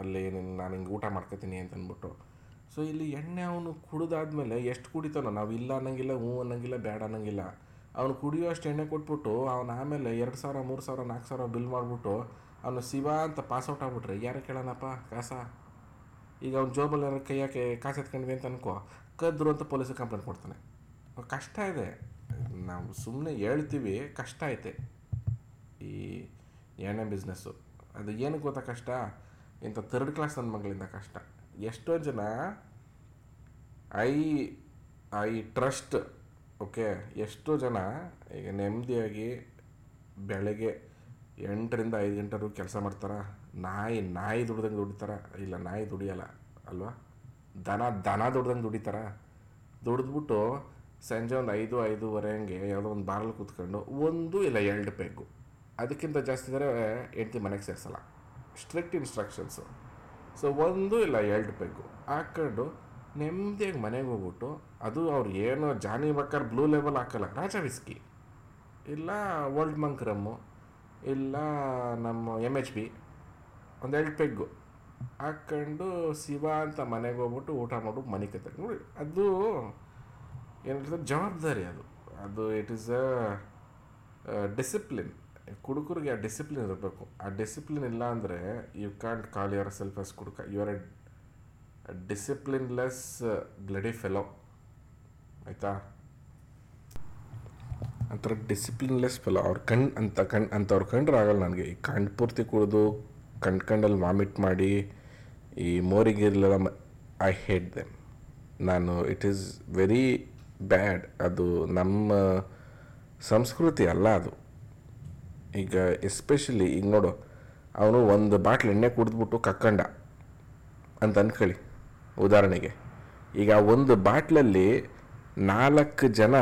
ಅಲ್ಲಿ, ನಾನು ಹಿಂಗೆ ಊಟ ಮಾಡ್ಕೊತೀನಿ ಅಂತ ಅಂದ್ಬಿಟ್ಟು. ಸೊ ಇಲ್ಲಿ ಎಣ್ಣೆ ಅವನು ಕುಡಿದಾದ್ಮೇಲೆ ಎಷ್ಟು ಕುಡಿತಾನೋ, ನಾವು ಇಲ್ಲ ಅನ್ನಂಗಿಲ್ಲ, ಹ್ಞೂ ಅನ್ನಂಗಿಲ್ಲ, ಬೇಡ ಅನ್ನಂಗಿಲ್ಲ. ಅವ್ನು ಕುಡಿಯೋ ಅಷ್ಟು ಎಣ್ಣೆ ಕೊಟ್ಬಿಟ್ಟು ಅವ್ನು ಆಮೇಲೆ 2,000 3,000 4,000 ಬಿಲ್ ಮಾಡಿಬಿಟ್ಟು ಅವನು ಶಿವ ಅಂತ ಪಾಸ್ಔಟ್ ಆಗಿಬಿಟ್ರೆ ಯಾರು ಕೇಳೋಣಪ್ಪ ಕಾಸ? ಈಗ ಅವ್ನು ಜೋಬಲ್ಲಿ ಯಾರು ಕೈಯಾಕೆ ಕಾಸು ಎತ್ಕೊಂಡ್ವಿ ಅಂತ ಅನ್ಕೋ, ಕದ್ರು ಅಂತ ಪೊಲೀಸಿಗೆ ಕಂಪ್ಲೇಂಟ್ ಕೊಡ್ತಾನೆ. ಕಷ್ಟ ಇದೆ, ನಾವು ಸುಮ್ಮನೆ ಹೇಳ್ತೀವಿ, ಕಷ್ಟ ಐತೆ ಈ ಎಣ್ಣೆ ಬಿಸ್ನೆಸ್ಸು. ಅದು ಏನಕ್ಕೆ ಗೊತ್ತಾ ಕಷ್ಟ? ಇಂಥ ಥರ್ಡ್ ಕ್ಲಾಸ್ ನನ್ನ ಮಗಳಿಂದ ಕಷ್ಟ. ಎಷ್ಟೋ ಜನ ಐ ಟ್ರಸ್ಟ್, ಓಕೆ, ಎಷ್ಟೋ ಜನ ಈಗ ನೆಮ್ಮದಿಯಾಗಿ ಬೆಳಗ್ಗೆ 8 ಗಂಟೆಯಿಂದ 5 ಗಂಟೆವರೆಗೂ ಕೆಲಸ ಮಾಡ್ತಾರೆ. ನಾಯಿ ದುಡ್ದಂಗೆ ದುಡಿತಾರೆ? ಇಲ್ಲ, ನಾಯಿ ದುಡಿಯಲ್ಲ ಅಲ್ವಾ. ದನ ದುಡ್ದಂಗೆ ದುಡಿತಾರೆ. ದುಡಿದ್ಬಿಟ್ಟು ಸಂಜೆ ಒಂದು 5-5:30 ಹಂಗೆ ಯಾವುದೋ ಒಂದು ಬಾರಲ್ಲಿ ಕೂತ್ಕೊಂಡು 1 ಇಲ್ಲ 2 ಪೆಗ್ಗು, ಅದಕ್ಕಿಂತ ಜಾಸ್ತಿ ಇದ್ದರೆ ಹೆಂಡ್ತಿ ಮನೆಗೆ ಸೇರಿಸಲ್ಲ, ಸ್ಟ್ರಿಕ್ಟ್ ಇನ್ಸ್ಟ್ರಕ್ಷನ್ಸು. ಸೊ 1 ಇಲ್ಲ 2 ಪೆಗ್ಗು ಹಾಕ್ಕೊಂಡು ನೆಮ್ಮದಿಯಾಗಿ ಮನೆಗೆ ಹೋಗ್ಬಿಟ್ಟು, ಅದು ಅವ್ರು ಏನೋ ಜಾನಿ ಬಕ್ಕರ್ ಬ್ಲೂ ಲೆವೆಲ್ ಹಾಕಲ್ಲ, ರಾಜ ವಿಸ್ಕಿ ಇಲ್ಲ ಓಲ್ಡ್ ಮಂಕ್ ರಮ್ಮು ಇಲ್ಲ ನಮ್ಮ MHB ಒಂದೆರಡು ಪೆಗ್ಗು ಹಾಕ್ಕೊಂಡು ಶಿವ ಅಂತ ಮನೆಗೆ ಹೋಗ್ಬಿಟ್ಟು ಊಟ ಮಾಡ್ಬಿಟ್ಟು ಮನೆ ಕತ್ತಾರೆ ನೋಡಿ. ಅದು ಏನು ಹೇಳ್ತಾರೆ, ಜವಾಬ್ದಾರಿ. ಅದು ಅದು ಇಟ್ ಈಸ್ ಅ ಡಿಸಿಪ್ಲಿನ್. ಕುಡುಕರಿಗೆ ಆ ಡಿಸಿಪ್ಲಿನ್ ಇರಬೇಕು. ಆ ಡಿಸಿಪ್ಲಿನ್ ಇಲ್ಲ ಅಂದರೆ you can't call yourself as ಕುಡುಕ. You are a disciplineless bloody fellow, ಆಯಿತಾ? ಒಂಥರ ಡಿಸಿಪ್ಲಿನ್ಲೆಸ್ ಫೆಲೋ ಅವ್ರು. ಅಂಥವ್ರು ಕಂಡ್ರೆ ಆಗಲ್ಲ ನನಗೆ. ಈ ಕಣ್ಣು ಪೂರ್ತಿ ಕುಡಿದು ಕಣ್ಣಲ್ಲಿ ವಾಮಿಟ್ ಮಾಡಿ ಈ ಮೋರಿಗಿರ್ಲೆಲ್ಲ ಐ ಹೇಟ್ ದೆಮ್. ನಾನು ಇಟ್ ಈಸ್ ವೆರಿ ಬ್ಯಾಡ್. ಅದು ನಮ್ಮ ಸಂಸ್ಕೃತಿ ಅಲ್ಲ ಅದು. ಈಗ ಎಸ್ಪೆಷಲಿ ಈಗ ನೋಡು, ಅವನು ಒಂದು ಬಾಟ್ಲ್ ಎಣ್ಣೆ ಕುಡಿದ್ಬಿಟ್ಟು ಕಕ್ಕಂಡ ಅಂತ ಅಂದ್ಕೊಳ್ಳಿ ಉದಾಹರಣೆಗೆ. ಈಗ ಒಂದು ಬಾಟ್ಲಲ್ಲಿ 4 ಜನ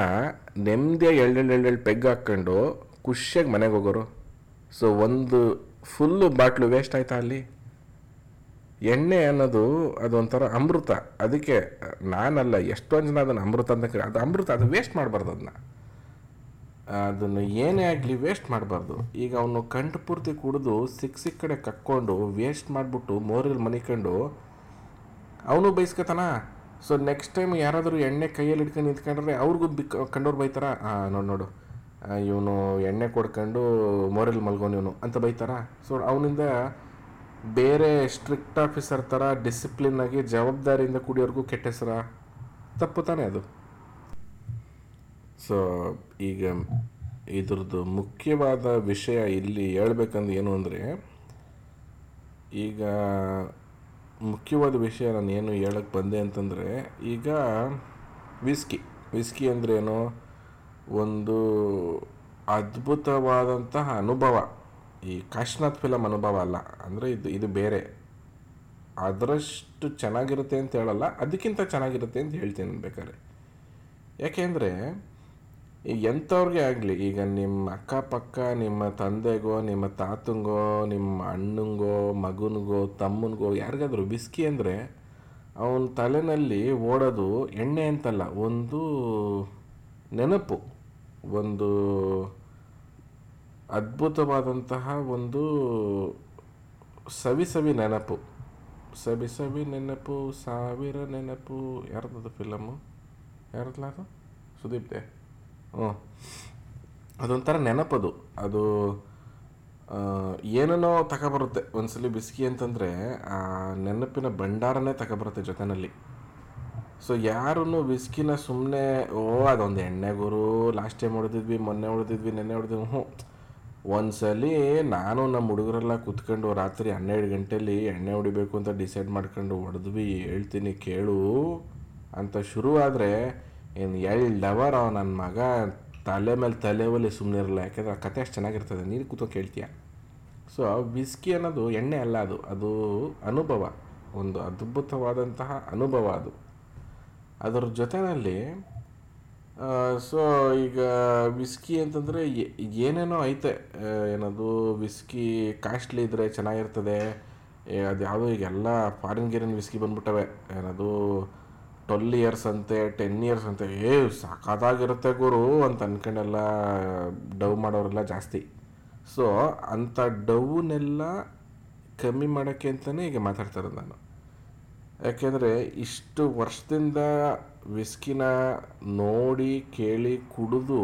ನೆಮ್ಮದಿಯಾಗಿ 2-2 ಪೆಗ್ ಹಾಕ್ಕೊಂಡು ಖುಷಿಯಾಗಿ ಮನೆಗೆ ಹೋಗೋರು. ಸೊ ಒಂದು ಫುಲ್ಲು ಬಾಟ್ಲು ವೇಸ್ಟ್ ಆಯ್ತಾ? ಅಲ್ಲಿ ಎಣ್ಣೆ ಅನ್ನೋದು ಅದೊಂಥರ ಅಮೃತ. ಅದಕ್ಕೆ ನಾನಲ್ಲ, ಎಷ್ಟೊಂದು ಜನ ಅದನ್ನು ಅಮೃತ ಅಂತ ಕೇಳಿ, ಅದು ಅಮೃತ, ಅದು ವೇಸ್ಟ್ ಮಾಡಬಾರ್ದು. ಅದನ್ನು ಏನೇ ಆಗಲಿ ವೇಸ್ಟ್ ಮಾಡಬಾರ್ದು. ಈಗ ಅವನು ಕಂಠ ಪೂರ್ತಿ ಕುಡಿದು ಸಿಕ್ಕ ಕಡೆ ಕಕ್ಕೊಂಡು ವೇಸ್ಟ್ ಮಾಡಿಬಿಟ್ಟು ಮೋರಿಲಿ ಮನಿಕೊಂಡು ಅವನು ಬೈಸ್ಕೊತಾನ. ಸೊ ನೆಕ್ಸ್ಟ್ ಟೈಮ್ ಯಾರಾದರೂ ಎಣ್ಣೆ ಕೈಯಲ್ಲಿ ಇಟ್ಕೊಂಡು ನಿಂತ್ಕೊಂಡ್ರೆ ಅವ್ರಿಗೂ ಕಂಡವ್ರು ಬೈತಾರ, ನೋಡು ನೋಡು ಇವನು ಎಣ್ಣೆ ಕೊಡ್ಕೊಂಡು ಮೋರಲ್ಲಿ ಮಲ್ಕೊಂಡು ಇವನು ಅಂತ ಬೈತಾರ. ಸೊ ಅವನಿಂದ ಬೇರೆ ಸ್ಟ್ರಿಕ್ಟ್ ಆಫೀಸರ್ ಥರ ಡಿಸಿಪ್ಲಿನಾಗಿ ಜವಾಬ್ದಾರಿಯಿಂದ ಕೂಡಿಯವ್ರಿಗೂ ಕೆಟ್ಟ ಹೆಸರ, ತಪ್ಪು ತಾನೇ ಅದು. ಸೊ ಈಗ ಇದ್ರದ್ದು ಮುಖ್ಯವಾದ ವಿಷಯ ಇಲ್ಲಿ ಹೇಳ್ಬೇಕಂದ್ರೆ ಏನು ಅಂದರೆ, ಈಗ ಮುಖ್ಯವಾದ ವಿಷಯ ನಾನು ಏನು ಹೇಳಕ್ಕೆ ಬಂದೆ ಅಂತಂದರೆ, ಈಗ ವಿಸ್ಕಿ ಅಂದ್ರೇನು, ಒಂದು ಅದ್ಭುತವಾದಂತಹ ಅನುಭವ, ಈ ಕಾಶ್ನಾಥ್ ಫಿಲಮ್ ಅನುಭವ ಅಲ್ಲ ಅಂದರೆ ಇದು ಇದು ಬೇರೆ. ಅದರಷ್ಟು ಚೆನ್ನಾಗಿರುತ್ತೆ ಅಂತ ಹೇಳಲ್ಲ, ಅದಕ್ಕಿಂತ ಚೆನ್ನಾಗಿರುತ್ತೆ ಅಂತ ಹೇಳ್ತೀನಿ ಬೇಕಾದ್ರೆ. ಯಾಕೆಂದರೆ ಈಗ ಎಂಥವ್ರಿಗೆ ಆಗಲಿ, ಈಗ ನಿಮ್ಮ ಅಕ್ಕಪಕ್ಕ ನಿಮ್ಮ ತಂದೆಗೋ ನಿಮ್ಮ ತಾತಂಗೋ ನಿಮ್ಮ ಅಣ್ಣಂಗೋ ಮಗನಿಗೋ ತಮ್ಮನಿಗೋ ಯಾರಿಗಾದ್ರೂ ವಿಸ್ಕಿ ಅಂದರೆ ಅವನ ತಲೆಯಲ್ಲಿ ಓಡೋದು ಎಣ್ಣೆ ಅಂತಲ್ಲ, ಒಂದು ನೆನಪು, ಒಂದು ಅದ್ಭುತವಾದಂತಹ ಒಂದು ಸವಿ ಸವಿ ನೆನಪು ಸಾವಿರ ನೆನಪು. ಯಾರ್ದದು ಫಿಲಮು, ಯಾರದಲ್ಲ ಅದು, ಸುದೀಪ್ದೆ. ಹ್ಞೂ, ಅದೊಂಥರ ನೆನಪದು, ಅದು ಏನೋ ತಗೊಬರುತ್ತೆ ಒಂದ್ಸಲಿ ಬಿಸ್ಕಿ ಅಂತಂದರೆ, ಆ ನೆನಪಿನ ಭಂಡಾರನೇ ತಗೊಬರುತ್ತೆ ಜೊತೆಯಲ್ಲಿ. ಸೊ ಯಾರೂ ವಿಸ್ಕಿನ ಸುಮ್ಮನೆ ಅದೊಂದು ಎಣ್ಣೆ ಗುರು, ಲಾಸ್ಟ್ ಟೈಮ್ ಹೊಡೆದಿದ್ವಿ, ಮೊನ್ನೆ ಹೊಡೆದಿದ್ವಿ, ನೆನ್ನೆ ಹೊಡೆದಿದ್ವಿ, ಹ್ಞೂ ಒಂದ್ಸಲಿ ನಾನು ನಮ್ಮ ಹುಡುಗರೆಲ್ಲ ಕೂತ್ಕೊಂಡು ರಾತ್ರಿ 12 ಗಂಟೆಯಲ್ಲಿ ಎಣ್ಣೆ ಹೊಡಿಬೇಕು ಅಂತ ಡಿಸೈಡ್ ಮಾಡ್ಕೊಂಡು ಹೊಡೆದ್ವಿ, ಹೇಳ್ತೀನಿ ಕೇಳು ಅಂತ ಶುರುವಾದರೆ ಏನು 2 ಅವರ್ ಅವ ನನ್ನ ಮಗ ತಲೆ ಮೇಲೆ ತಲೆ ಒಲಿ ಸುಮ್ಮನಿರಲ್ಲ. ಯಾಕೆಂದರೆ ಆ ಕತೆ ಅಷ್ಟು ಚೆನ್ನಾಗಿರ್ತದೆ, ನೀನು ಕೂತ್ಕೊಂಡು ಕೇಳ್ತೀಯ. ಸೊ ವಿಸ್ಕಿ ಅನ್ನೋದು ಎಣ್ಣೆ ಅಲ್ಲ, ಅದು ಅದು ಅನುಭವ, ಒಂದು ಅದ್ಭುತವಾದಂತಹ ಅನುಭವ ಅದು. ಅದರ ಜೊತೆಯಲ್ಲಿ ಸೊ ಈಗ ವಿಸ್ಕಿ ಅಂತಂದರೆ ಏನೇನೋ ಐತೆ, ಏನದು ವಿಸ್ಕಿ ಕಾಸ್ಟ್ಲಿ ಇದ್ದರೆ ಚೆನ್ನಾಗಿರ್ತದೆ, ಅದು ಯಾವುದೋ ಈಗೆಲ್ಲ ಫಾರಿನ್ ಗೀರಿನ್ ವಿಸ್ಕಿ ಬಂದ್ಬಿಟ್ಟವೆ, ಏನದು 12 ಇಯರ್ಸ್ ಅಂತೆ, 10 ಇಯರ್ಸ್ ಅಂತೆ, ಸಾಕಾದಾಗಿರುತ್ತೆ ಗುರು ಅಂತ ಅಂದ್ಕೊಂಡೆಲ್ಲ ಡವ್ ಮಾಡೋರೆಲ್ಲ ಜಾಸ್ತಿ. ಸೊ ಅಂಥ ಡವ್ನೆಲ್ಲ ಕಮ್ಮಿ ಮಾಡೋಕ್ಕೆ ಅಂತಲೇ ಈಗ ಮಾತಾಡ್ತಾರೆ ನಾನು. ಯಾಕೆಂದರೆ ಇಷ್ಟು ವರ್ಷದಿಂದ ವಿಸ್ಕಿನ ನೋಡಿ ಕೇಳಿ ಕುಡಿದು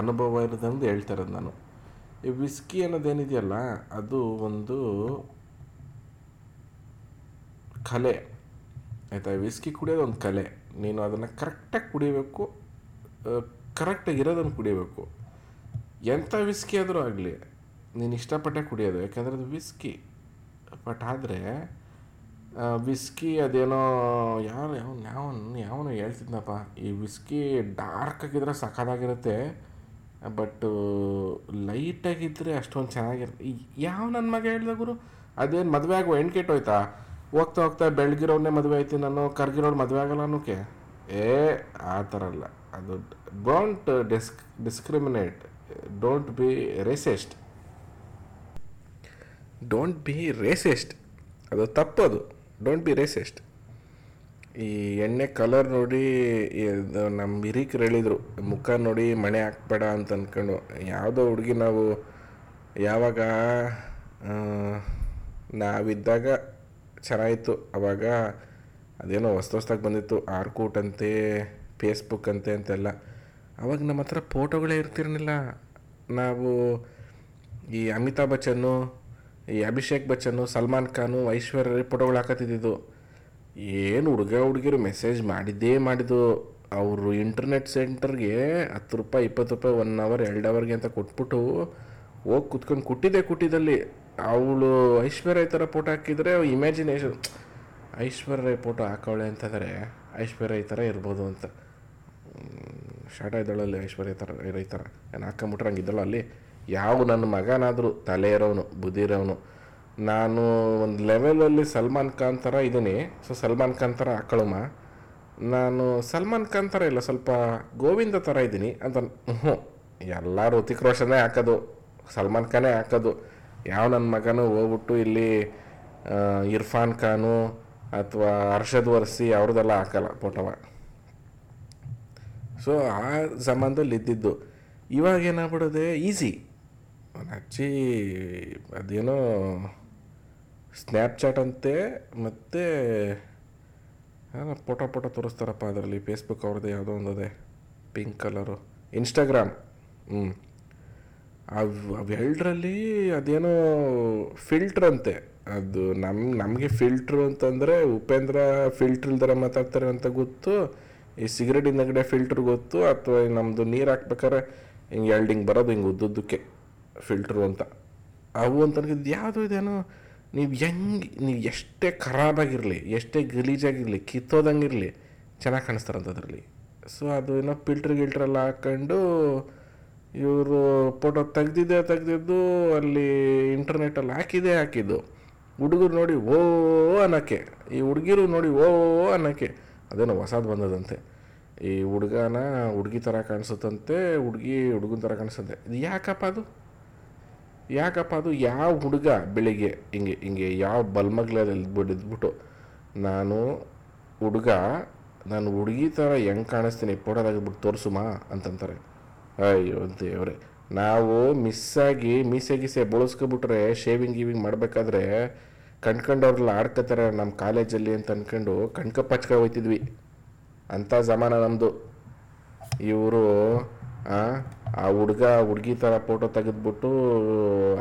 ಅನುಭವ ಇರೋದು ಅಂತ ಹೇಳ್ತಾ ಇರೋದು ನಾನು. ಈ ವಿಸ್ಕಿ ಅನ್ನೋದೇನಿದೆಯಲ್ಲ, ಅದು ಒಂದು ಕಲೆ ಆಯಿತಾ. ವಿಸ್ಕಿ ಕುಡಿಯೋದು ಒಂದು ಕಲೆ, ನೀನು ಅದನ್ನು ಕರೆಕ್ಟಾಗಿ ಕುಡಿಬೇಕು, ಕರೆಕ್ಟಾಗಿ ಇರೋದನ್ನು ಕುಡಿಬೇಕು. ಎಂಥ ವಿಸ್ಕಿ ಆದರೂ ಆಗಲಿ ನೀನು ಇಷ್ಟಪಟ್ಟೆ ಕುಡಿಯೋದು, ಯಾಕೆಂದರೆ ಅದು ವಿಸ್ಕಿ. ಬಟ್ ಆದರೆ ವಿಸ್ಕಿ ಅದೇನೋ ಯಾವನು ಹೇಳ್ತಿದ್ನಪ್ಪ, ಈ ವಿಸ್ಕಿ ಡಾರ್ಕ್ ಆಗಿದ್ರೆ ಸಖತ್ತಾಗಿರುತ್ತೆ, ಬಟ್ ಲೈಟಾಗಿದ್ದರೆ ಅಷ್ಟೊಂದು ಚೆನ್ನಾಗಿರುತ್ತೆ. ಯಾವ ನನ್ನ ಮಗ ಹೇಳ್ದೆ ಗುರು, ಅದೇನು ಮದುವೆ ಆಗುವ ಹೆಣ್ಕೆಟ್ಟೋಯ್ತಾ, ಹೋಗ್ತಾ ಹೋಗ್ತಾ ಬೆಳಗಿರೋನೇ ಮದುವೆ ಆಯ್ತು, ನಾನು ಕರ್ಗಿರೋರು ಮದುವೆ ಆಗಲ್ಲ ಅನ್ನೋಕ್ಕೆ, ಆ ಥರ ಅಲ್ಲ ಅದು. Don't discriminate, don't be racist, ಅದು ತಪ್ಪು, ಅದು ಡೋಂಟ್ ಬಿ ರೇಸಿಸ್ಟ್. ಈ ಎಣ್ಣೆ ಕಲರ್ ನೋಡಿ ನಮ್ಮ ಹಿರಿಕರು ಹೇಳಿದರು, ಮುಖ ನೋಡಿ ಮಣೆ ಹಾಕ್ಬೇಡ ಅಂತ ಅಂದ್ಕೊಂಡು. ಯಾವುದೋ ಹುಡುಗಿ ನಾವು ಯಾವಾಗ ನಾವಿದ್ದಾಗ ಚೆನ್ನಾಗಿತ್ತು, ಆವಾಗ ಅದೇನೋ ಹೊಸ್ತಾಗಿ ಬಂದಿತ್ತು, ಆರ್ಕೂಟ್ ಅಂತೆ, ಫೇಸ್ಬುಕ್ ಅಂತೆಲ್ಲ. ಆವಾಗ ನಮ್ಮ ಹತ್ರ ಫೋಟೋಗಳೇ ಇರ್ತಿರಲಿಲ್ಲ. ನಾವು ಈ ಅಮಿತಾಬ್ ಬಚ್ಚನ್ನು, ಈ ಅಭಿಷೇಕ್ ಬಚ್ಚನ್ನು, ಸಲ್ಮಾನ್ ಖಾನು, ಐಶ್ವರ್ಯ ಫೋಟೋಗಳು ಹಾಕತ್ತಿದ್ದು. ಏನು ಹುಡುಗ ಹುಡುಗಿರು ಮೆಸೇಜ್ ಮಾಡಿದ್ದು, ಅವರು ಇಂಟರ್ನೆಟ್ ಸೆಂಟರ್ಗೆ 10 ರೂಪಾಯಿ 20 ರೂಪಾಯಿ 1 ಅವರ್ 2 ಅವರ್ಗೆ ಅಂತ ಕೊಟ್ಬಿಟ್ಟು ಹೋಗಿ ಕುತ್ಕೊಂಡು ಕುಟ್ಟಿದ್ದಲ್ಲಿ ಅವಳು ಐಶ್ವರ್ಯ ಥರ ಫೋಟೋ ಹಾಕಿದರೆ ಇಮ್ಯಾಜಿನೇಷನ್, ಐಶ್ವರ್ಯ ಫೋಟೋ ಹಾಕೋಳೆ ಅಂತಂದರೆ ಐಶ್ವರ್ಯ ಥರ ಇರ್ಬೋದು ಅಂತ, ಶಾಟ ಇದ್ದಾಳಲ್ಲಿ ಐಶ್ವರ್ಯ ಥರ ರೈತರ ನಾನು ಹಾಕೊಂಬಿಟ್ರೆ ಹಂಗಿದ್ದಾಳು ಅಲ್ಲಿ. ಯಾವ ನನ್ನ ಮಗನಾದರೂ ತಲೆ ಇರೋನು ಬುದ್ಧಿ ಇರೋನು, ನಾನು ಒಂದು ಲೆವೆಲಲ್ಲಿ ಸಲ್ಮಾನ್ ಖಾನ್ ಥರ ಇದ್ದೀನಿ, ಸೊ ಸಲ್ಮಾನ್ ಖಾನ್ ಥರ ಹಾಕೊಳ್ಳಮ್ಮ, ನಾನು ಸಲ್ಮಾನ್ ಖಾನ್ ಥರ ಇಲ್ಲ ಸ್ವಲ್ಪ ಗೋವಿಂದ ಥರ ಇದ್ದೀನಿ ಅಂತ. ಹ್ಞೂ, ಎಲ್ಲರೂ ಋತಿಕ್ ರೋಷನೇ ಹಾಕೋದು, ಸಲ್ಮಾನ್ ಖಾನೇ ಹಾಕೋದು. ಯಾವ ನನ್ನ ಮಗನೂ ಹೋಗ್ಬಿಟ್ಟು ಇಲ್ಲಿ ಇರ್ಫಾನ್ ಖಾನು ಅಥವಾ ಹರ್ಷದ್ ವರ್ಸಿ ಅವ್ರದ್ದೆಲ್ಲ ಹಾಕಲ್ಲ ಫೋಟೋವ. ಸೊ ಆ ಜಮಾನದಲ್ಲಿ ಇದ್ದಿದ್ದು. ಇವಾಗ ಏನಾಗ್ಬಿಡೋದೆ, ಈಸಿ ಅಚ್ಚಿ ಅದೇನೋ ಸ್ನ್ಯಾಪ್ಚಾಟ್ ಅಂತೆ, ಮತ್ತು ಯಾರು ಫೋಟೋ ಫೋಟೋ ತೋರಿಸ್ತಾರಪ್ಪ ಅದರಲ್ಲಿ ಫೇಸ್ಬುಕ್ ಅವ್ರದ್ದು ಯಾವುದೋ ಒಂದು ಅದೇ ಪಿಂಕ್ ಕಲರು ಇನ್ಸ್ಟಾಗ್ರಾಮ್. ಅವೆರಡರಲ್ಲಿ ಅದೇನೋ ಫಿಲ್ಟ್ರ್ ಅಂತೆ ಅದು. ನಮಗೆ ಫಿಲ್ಟ್ರು ಅಂತಂದರೆ ಉಪೇಂದ್ರ ಫಿಲ್ಟ್ರ್ ಇಲ್ದಾರ ಮಾತಾಡ್ತಾರೆ ಅಂತ ಗೊತ್ತು, ಈ ಸಿಗರೇಟ್ ಹಿಂದಗಡೆ ಫಿಲ್ಟ್ರ್ ಗೊತ್ತು, ಅಥವಾ ನಮ್ಮದು ನೀರು ಹಾಕ್ಬೇಕಾರೆ ಹಿಂಗೆ ಎರಡು ಹಿಂಗೆ ಬರೋದು ಹಿಂಗೆ ಉದ್ದುದ್ದಕ್ಕೆ ಫಿಲ್ಟ್ರು ಅಂತ ಅವು ಅಂತನ್ಕಿದ್ದು ಯಾವುದೋ ಇದೇನೋ. ನೀವು ಎಷ್ಟೇ ಖರಾಬಾಗಿರಲಿ, ಎಷ್ಟೇ ಗಲೀಜಾಗಿರಲಿ, ಕಿತ್ತೋದಂಗಿರಲಿ, ಚೆನ್ನಾಗಿ ಕಾಣಿಸ್ತಾರಂತ ಅದರಲ್ಲಿ. ಸೊ ಅದು ಏನೋ ಫಿಲ್ಟ್ರ್ ಗಿಲ್ಟ್ರೆಲ್ಲ ಹಾಕ್ಕೊಂಡು ಇವರು ಫೋಟೋ ತೆಗ್ದಿದ್ದು ಅಲ್ಲಿ ಇಂಟರ್ನೆಟ್ಟಲ್ಲಿ ಹಾಕಿದ್ದು. ಹುಡುಗರು ನೋಡಿ ಓ ಅನ್ನೋಕ್ಕೆ, ಈ ಹುಡುಗಿರು ನೋಡಿ ಓ ಅನ್ನೋಕ್ಕೆ. ಅದೇನೋ ಹೊಸದು ಬಂದದಂತೆ, ಈ ಹುಡುಗನ ಹುಡುಗಿ ಥರ ಕಾಣಿಸುತ್ತಂತೆ, ಹುಡುಗಿ ಹುಡುಗನ ಥರ ಕಾಣಿಸುತ್ತೆ. ಇದು ಯಾಕಪ್ಪ ಅದು ಯಾವ ಹುಡುಗ ಬೆಳಿಗ್ಗೆ ಹಿಂಗೆ ಹಿಂಗೆ ಯಾವ ಬಲ್ಮಗ್ಲಲ್ಲಿ ಬಿಡಿದ್ಬಿಟ್ಟು ನಾನು ಹುಡುಗಿ ಥರ ಹೆಂಗೆ ಕಾಣಿಸ್ತೀನಿ ಫೋಟೋದಾಗಿಬಿಟ್ಟು ತೋರಿಸುಮಾ ಅಂತಂತಾರೆ. ಅಯ್ಯೋ ದೇವ್ರೆ, ನಾವು ಮಿಸ್ಸಾಗಿ ಮೀಸೆ ಬಳಸ್ಕೊಬಿಟ್ರೆ ಶೇವಿಂಗ್ ಗೀವಿಂಗ್ ಮಾಡಬೇಕಾದ್ರೆ ಕಣ್ಕೊಂಡವ್ರೆಲ್ಲ ಆಡ್ಕೋತಾರೆ ನಮ್ಮ ಕಾಲೇಜಲ್ಲಿ ಅಂತ ಅಂದ್ಕೊಂಡು ಕಣ್ಕಪ್ಪಚ್ಕ ಹೋಯ್ತಿದ್ವಿ ಅಂಥ ಜಮಾನ ನಮ್ಮದು. ಇವರು ಆ ಹುಡುಗ ಹುಡುಗಿ ಥರ ಫೋಟೋ ತೆಗೆದ್ಬಿಟ್ಟು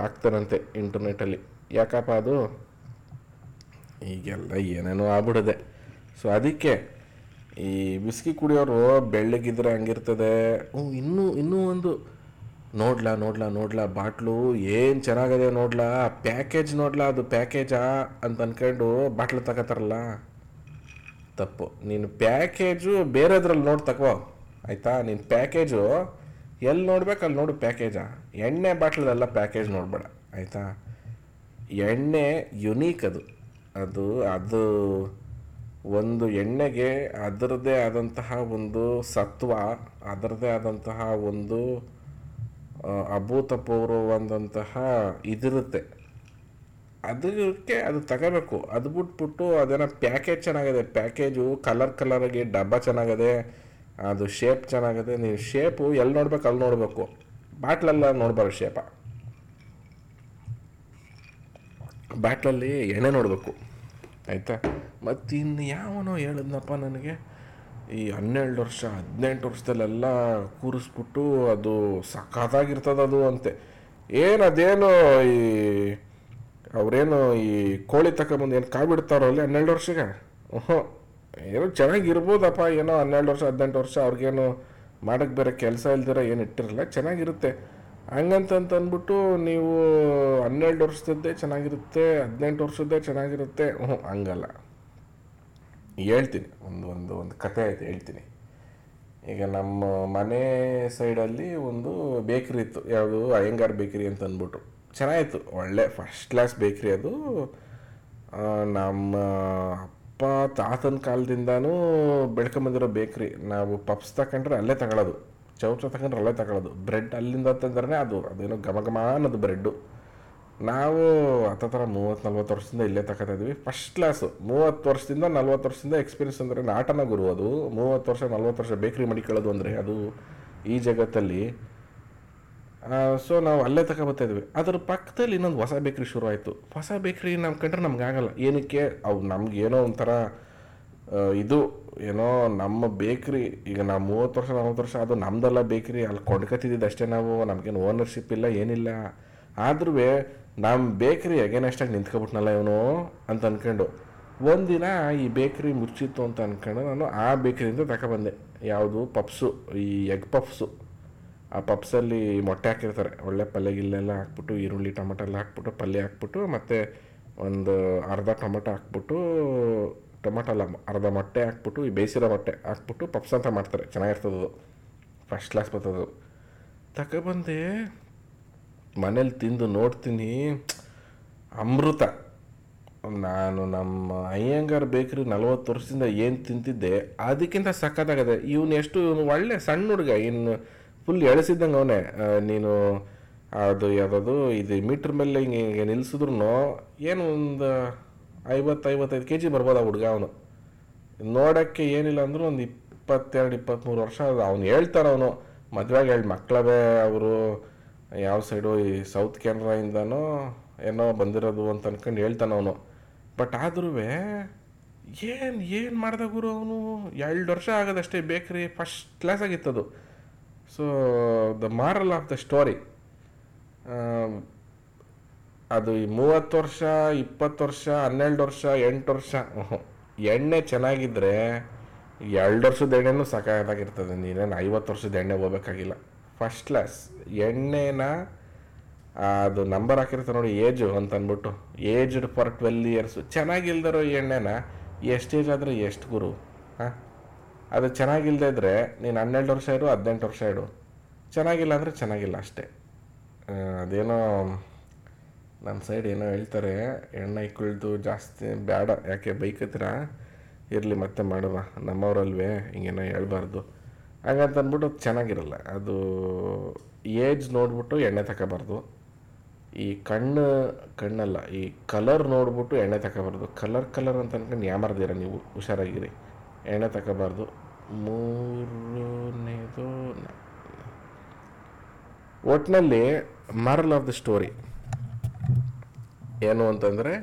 ಹಾಕ್ತಾರಂತೆ ಇಂಟರ್ನೆಟ್ಟಲ್ಲಿ. ಯಾಕಪ್ಪ ಅದು ಈಗೆಲ್ಲ ಏನೇನೋ ಆಗ್ಬಿಡದೆ. ಸೊ ಅದಕ್ಕೆ ಈ ಬಿಸ್ಕಿ ಕುಡಿಯೋರು ಬೆಳ್ಳಗಿದ್ರೆ ಹಂಗಿರ್ತದೆ. ಇನ್ನೂ ಒಂದು ನೋಡ್ಲಾ ಬಾಟ್ಲು ಏನು ಚೆನ್ನಾಗಿದೆ, ನೋಡ್ಲಾ ಪ್ಯಾಕೇಜ್, ನೋಡ್ಲಾ ಅದು ಪ್ಯಾಕೇಜಾ ಅಂತ ಅಂದ್ಕೊಂಡು ಬಾಟ್ಲು ತಗೋತಾರಲ್ಲ. ತಪ್ಪು. ನೀನು ಪ್ಯಾಕೇಜು ಬೇರೆದ್ರಲ್ಲಿ ನೋಡಿ ತಗೋ, ಆಯಿತಾ? ನೀನು ಪ್ಯಾಕೇಜು ಎಲ್ಲಿ ನೋಡ್ಬೇಕು ಅಲ್ಲಿ ನೋಡು ಪ್ಯಾಕೇಜಾ. ಎಣ್ಣೆ ಬಾಟ್ಲದೆಲ್ಲ ಪ್ಯಾಕೇಜ್ ನೋಡಬೇಡ, ಆಯಿತಾ? ಎಣ್ಣೆ ಯುನೀಕ್ ಅದು ಅದು ಅದು ಒಂದು ಎಣ್ಣೆಗೆ ಅದರದ್ದೇ ಆದಂತಹ ಒಂದು ಸತ್ವ, ಅದರದ್ದೇ ಆದಂತಹ ಒಂದು ಅಭೂತಪೂರ್ವವಾದಂತಹ ಇದಿರುತ್ತೆ, ಅದಕ್ಕೆ ಅದು ತಗೋಬೇಕು. ಅದು ಬಿಟ್ಬಿಟ್ಟು ಅದೇನೋ ಪ್ಯಾಕೇಜ್ ಚೆನ್ನಾಗಿದೆ, ಪ್ಯಾಕೇಜು ಕಲರ್ಗೆ ಡಬ್ಬ ಚೆನ್ನಾಗಿದೆ, ಅದು ಶೇಪ್ ಚೆನ್ನಾಗಿದೆ. ನೀವು ಶೇಪು ಎಲ್ಲಿ ನೋಡ್ಬೇಕು ಅಲ್ಲಿ ನೋಡಬೇಕು, ಬಾಟ್ಲೆಲ್ಲ ನೋಡಬಾರ್ದು ಶೇಪ. ಬಾಟ್ಲಲ್ಲಿ ಎಣ್ಣೆ ನೋಡಬೇಕು, ಆಯಿತಾ? ಮತ್ತು ಇನ್ನು ಯಾವನೋ ಹೇಳಿದ್ನಪ್ಪ ನನಗೆ, ಈ 12 ವರ್ಷ 18 ವರ್ಷದಲ್ಲೆಲ್ಲ ಕೂರಿಸ್ಬಿಟ್ಟು ಅದು ಸಖತ್ತಾಗಿರ್ತದದು ಅಂತೆ. ಅದೇನು ಈ ಅವರೇನು ಈ ಕೋಳಿ ತಗೊಂಬಂದು ಏನು ಕಾಯ್ಬಿಡ್ತಾರೋ ಅಲ್ಲಿ 12 ವರ್ಷಕ್ಕೆ? ಓಹೋ, ಏನೋ ಚೆನ್ನಾಗಿರ್ಬೋದಪ್ಪ. ಏನೋ 12 ವರ್ಷ 18 ವರ್ಷ ಅವ್ರಿಗೇನು ಮಾಡೋಕ್ಕೆ ಬೇರೆ ಕೆಲಸ ಇಲ್ದಿರ ಏನು ಇಟ್ಟಿರಲ್ಲ, ಚೆನ್ನಾಗಿರುತ್ತೆ. ಹಂಗಂತಂದ್ಬಿಟ್ಟು ನೀವು 12 ವರ್ಷದ್ದೇ ಚೆನ್ನಾಗಿರುತ್ತೆ, 18 ವರ್ಷದ್ದೇ ಚೆನ್ನಾಗಿರುತ್ತೆ. ಹಂಗಲ್ಲ, ಹೇಳ್ತೀನಿ. ಒಂದು ಒಂದು ಒಂದು ಕತೆ ಆಯಿತು, ಹೇಳ್ತೀನಿ. ಈಗ ನಮ್ಮ ಮನೆ ಸೈಡಲ್ಲಿ ಒಂದು ಬೇಕ್ರಿ ಇತ್ತು, ಯಾವುದು ಅಯ್ಯಂಗಾರ್ ಬೇಕ್ರಿ ಅಂತ ಅಂದ್ಬಿಟ್ಟು. ಚೆನ್ನಾಗಿತ್ತು, ಒಳ್ಳೆ ಫಸ್ಟ್ ಕ್ಲಾಸ್ ಬೇಕ್ರಿ ಅದು. ನಮ್ಮ ಅಪ್ಪ ತಾತನ ಕಾಲದಿಂದನೂ ಬೆಳ್ಕೊಂಬಂದಿರೋ ಬೇಕ್ರಿ. ನಾವು ಪಪ್ಸ್ ತಗೊಂಡ್ರೆ ಅಲ್ಲೇ ತಗೊಳ್ಳೋದು, ಚೌಚ ತಗೊಂಡ್ರೆ ಅಲ್ಲೇ ತಗೊಳ್ಳೋದು. ಬ್ರೆಡ್ ಅಲ್ಲಿಂದ ತಂದ್ರೆ ಅದೇನೋ ಘಮಘಮ ಅನ್ನೋದು ಬ್ರೆಡ್ಡು. ನಾವು ಹತ್ತತ್ರ 30-40 ವರ್ಷದಿಂದ ಇಲ್ಲೇ ತಗೊತಿದ್ವಿ, ಫಸ್ಟ್ ಕ್ಲಾಸು. 30 ವರ್ಷದಿಂದ 40 ವರ್ಷದಿಂದ ಎಕ್ಸ್ಪೀರಿಯನ್ಸ್ ಅಂದರೆ ನಾಟನ ಗುರು ಅದು. 30 ವರ್ಷ 40 ವರ್ಷ ಬೇಕ್ರಿ ಮಡಿಕೊಳ್ಳೋದು ಅಂದರೆ ಅದು ಈ ಜಗತ್ತಲ್ಲಿ. ಸೊ ನಾವು ಅಲ್ಲೇ ತಗೊಬತ್ತಿದ್ವಿ. ಅದ್ರ ಪಕ್ಕದಲ್ಲಿ ಇನ್ನೊಂದು ಹೊಸ ಬೇಕ್ರಿ ಶುರು ಆಯಿತು. ಹೊಸ ಬೇಕ್ರಿ ನಮ್ಮ ಕಂಡ್ರೆ ನಮಗಾಗಲ್ಲ, ಏನಕ್ಕೆ? ಅವು ನಮಗೇನೋ ಒಂಥರ ಇದು, ಏನೋ ನಮ್ಮ ಬೇಕ್ರಿ. ಈಗ ನಾವು 30 ವರ್ಷ 40 ವರ್ಷ ಅದು ನಮ್ಮದೆಲ್ಲ ಬೇಕ್ರಿ, ಅಲ್ಲಿ ಕೊಂಡ್ಕೊತಿದ್ದು ಅಷ್ಟೇ ನಾವು, ನಮಗೇನು ಓನರ್ಶಿಪ್ ಇಲ್ಲ, ಏನಿಲ್ಲ. ಆದ್ರೂ ನಮ್ಮ ಬೇಕ್ರಿ ಅಗೇನೆಸ್ಟಾಗಿ ನಿಂತ್ಕೊಬಿಟ್ನಲ್ಲ ಇವನು ಅಂತ ಅಂದ್ಕೊಂಡು ಒಂದಿನ ಈ ಬೇಕ್ರಿ ಮುಚ್ಚಿತ್ತು ಅಂತ ಅಂದ್ಕೊಂಡು ನಾನು ಆ ಬೇಕ್ರಿಯಿಂದ ತಗೊಬಂದೆ. ಯಾವುದು ಪಪ್ಸು, ಈ ಎಗ್ ಪಪ್ಸು. ಆ ಪಪ್ಸಲ್ಲಿ ಮೊಟ್ಟೆ ಹಾಕಿರ್ತಾರೆ, ಒಳ್ಳೆ ಪಲ್ಯ ಗಿಲ್ಲೆಲ್ಲ ಹಾಕ್ಬಿಟ್ಟು, ಈರುಳ್ಳಿ ಟೊಮೊಟೊ ಎಲ್ಲ ಹಾಕ್ಬಿಟ್ಟು, ಪಲ್ಯ ಹಾಕ್ಬಿಟ್ಟು, ಮತ್ತು ಒಂದು ಅರ್ಧ ಟೊಮೊಟೊ ಹಾಕ್ಬಿಟ್ಟು, ಟೊಮೊಟೊ ಅಲ್ಲ ಅರ್ಧ ಮೊಟ್ಟೆ ಹಾಕ್ಬಿಟ್ಟು, ಈ ಬೇಯಿಸಿರೋ ಮೊಟ್ಟೆ ಹಾಕ್ಬಿಟ್ಟು ಪಪ್ಸ್ ಅಂತ ಮಾಡ್ತಾರೆ. ಚೆನ್ನಾಗಿರ್ತದದು, ಫಸ್ಟ್ ಕ್ಲಾಸ್ ಬರ್ತದದು. ತಗೊಬಂದೆ, ಮನೇಲಿ ತಿಂದು ನೋಡ್ತೀನಿ, ಅಮೃತ. ನಾನು ನಮ್ಮ ಅಯ್ಯಂಗಾರ್ ಬೇಕ್ರಿ 40 ವರ್ಷದಿಂದ ಏನು ತಿಂತಿದ್ದೆ ಅದಕ್ಕಿಂತ ಸಖತ್ತಾಗದೆ. ಇವನು ಒಳ್ಳೆ ಸಣ್ಣ ಹುಡುಗ, ಇನ್ನು ಫುಲ್ ಎಳಿಸಿದ್ದಂಗೆ ಅವನೇ. ನೀನು ಅದು ಯಾವ್ದು ಇದು ಮೀಟ್ರ್ ಮೇಲೆ ಹಿಂಗೆ ನಿಲ್ಲಿಸಿದ್ರು ಏನು ಒಂದು 50-55 kg ಬರ್ಬೋದು ಆ ಹುಡುಗ. ಅವನು ನೋಡೋಕ್ಕೆ ಏನಿಲ್ಲ ಅಂದರೂ ಒಂದು 22-23 ವರ್ಷ ಅವ್ನು ಹೇಳ್ತಾರೆ. ಅವನು ಮದುವೆಗೆ 2 ಮಕ್ಕಳವೇ. ಅವರು ಯಾವ ಸೈಡು ಈ ಸೌತ್ ಕೆನರಾಯಿಂದನೋ ಏನೋ ಬಂದಿರೋದು ಅಂತ ಅಂದ್ಕೊಂಡು ಹೇಳ್ತಾನವನು. ಬಟ್ ಆದ್ರೂ ಏನು ಮಾಡ್ದ ಗುರು ಅವನು, 2 ವರ್ಷ ಆಗೋದಷ್ಟೇ ಬೇಕ್ರಿ, ಫಸ್ಟ್ ಕ್ಲಾಸ್ ಆಗಿತ್ತದು. So the moral of the story, ಅದು 30 ವರ್ಷ, 20 ವರ್ಷ, 12 ವರ್ಷ, 8 ವರ್ಷ ಎಣ್ಣೆ ಚೆನ್ನಾಗಿದ್ದರೆ 2 ವರ್ಷದ ಎಣ್ಣೆನೂ ಸಕಾಯದಾಗಿರ್ತದೆ. ನೀನೇನು 50 ವರ್ಷದ ಎಣ್ಣೆ ಹೋಗ್ಬೇಕಾಗಿಲ್ಲ. ಫಸ್ಟ್ ಕ್ಲಾಸ್ ಎಣ್ಣೆನ ಅದು ನಂಬರ್ ಹಾಕಿರ್ತಾರೆ ನೋಡಿ, ಏಜು ಅಂತ ಅಂದ್ಬಿಟ್ಟು, ಏಜ್ಡ್ ಫಾರ್ 12 ಇಯರ್ಸು. ಚೆನ್ನಾಗಿಲ್ದಿರೋ ಈ ಎಣ್ಣೆನ ಎಷ್ಟು ಏಜ್ ಆದರೆ ಎಷ್ಟು ಗುರು? ಹಾಂ, ಅದು ಚೆನ್ನಾಗಿಲ್ಲದೆ ಇದ್ದರೆ ನೀನು 12 ವರ್ಷ ಇಡು, 18 ವರ್ಷ ಇಡು, ಚೆನ್ನಾಗಿಲ್ಲ ಅಂದರೆ ಚೆನ್ನಾಗಿಲ್ಲ ಅಷ್ಟೇ. ಅದೇನೋ ನನ್ನ ಸೈಡ್ ಏನೋ ಹೇಳ್ತಾರೆ, ಎಣ್ಣೆ ಕುಳಿದು ಜಾಸ್ತಿ ಬೇಡ ಯಾಕೆ ಬೈಕ್ ಹತ್ತಿರ ಇರಲಿ, ಮತ್ತೆ ಮಾಡುವ ನಮ್ಮವರಲ್ವೇ ಹಿಂಗೇನೋ ಹೇಳ್ಬಾರ್ದು ಹಾಗಂತಂದ್ಬಿಟ್ಟು ಅದು ಚೆನ್ನಾಗಿರಲ್ಲ. ಅದು ಏಜ್ ನೋಡಿಬಿಟ್ಟು ಎಣ್ಣೆ ತಗೋಬಾರ್ದು, ಈ ಕಣ್ಣಲ್ಲ ಈ ಕಲರ್ ನೋಡಿಬಿಟ್ಟು ಎಣ್ಣೆ ತಗೋಬಾರ್ದು. ಕಲರ್ ಅಂತ ಅಂದ್ಕೊಂಡು ಯಾಮಾರ್ದಿರ ನೀವು, ಹುಷಾರಾಗಿರಿ, ಎಣ್ಣೆ ತಗೋಬಾರ್ದು. 3ನೇದು ಒಟ್ಟಿನಲ್ಲಿ ಮಾರಲ್ ಆಫ್ ದ ಸ್ಟೋರಿ ಏನು ಅಂತಂದರೆ,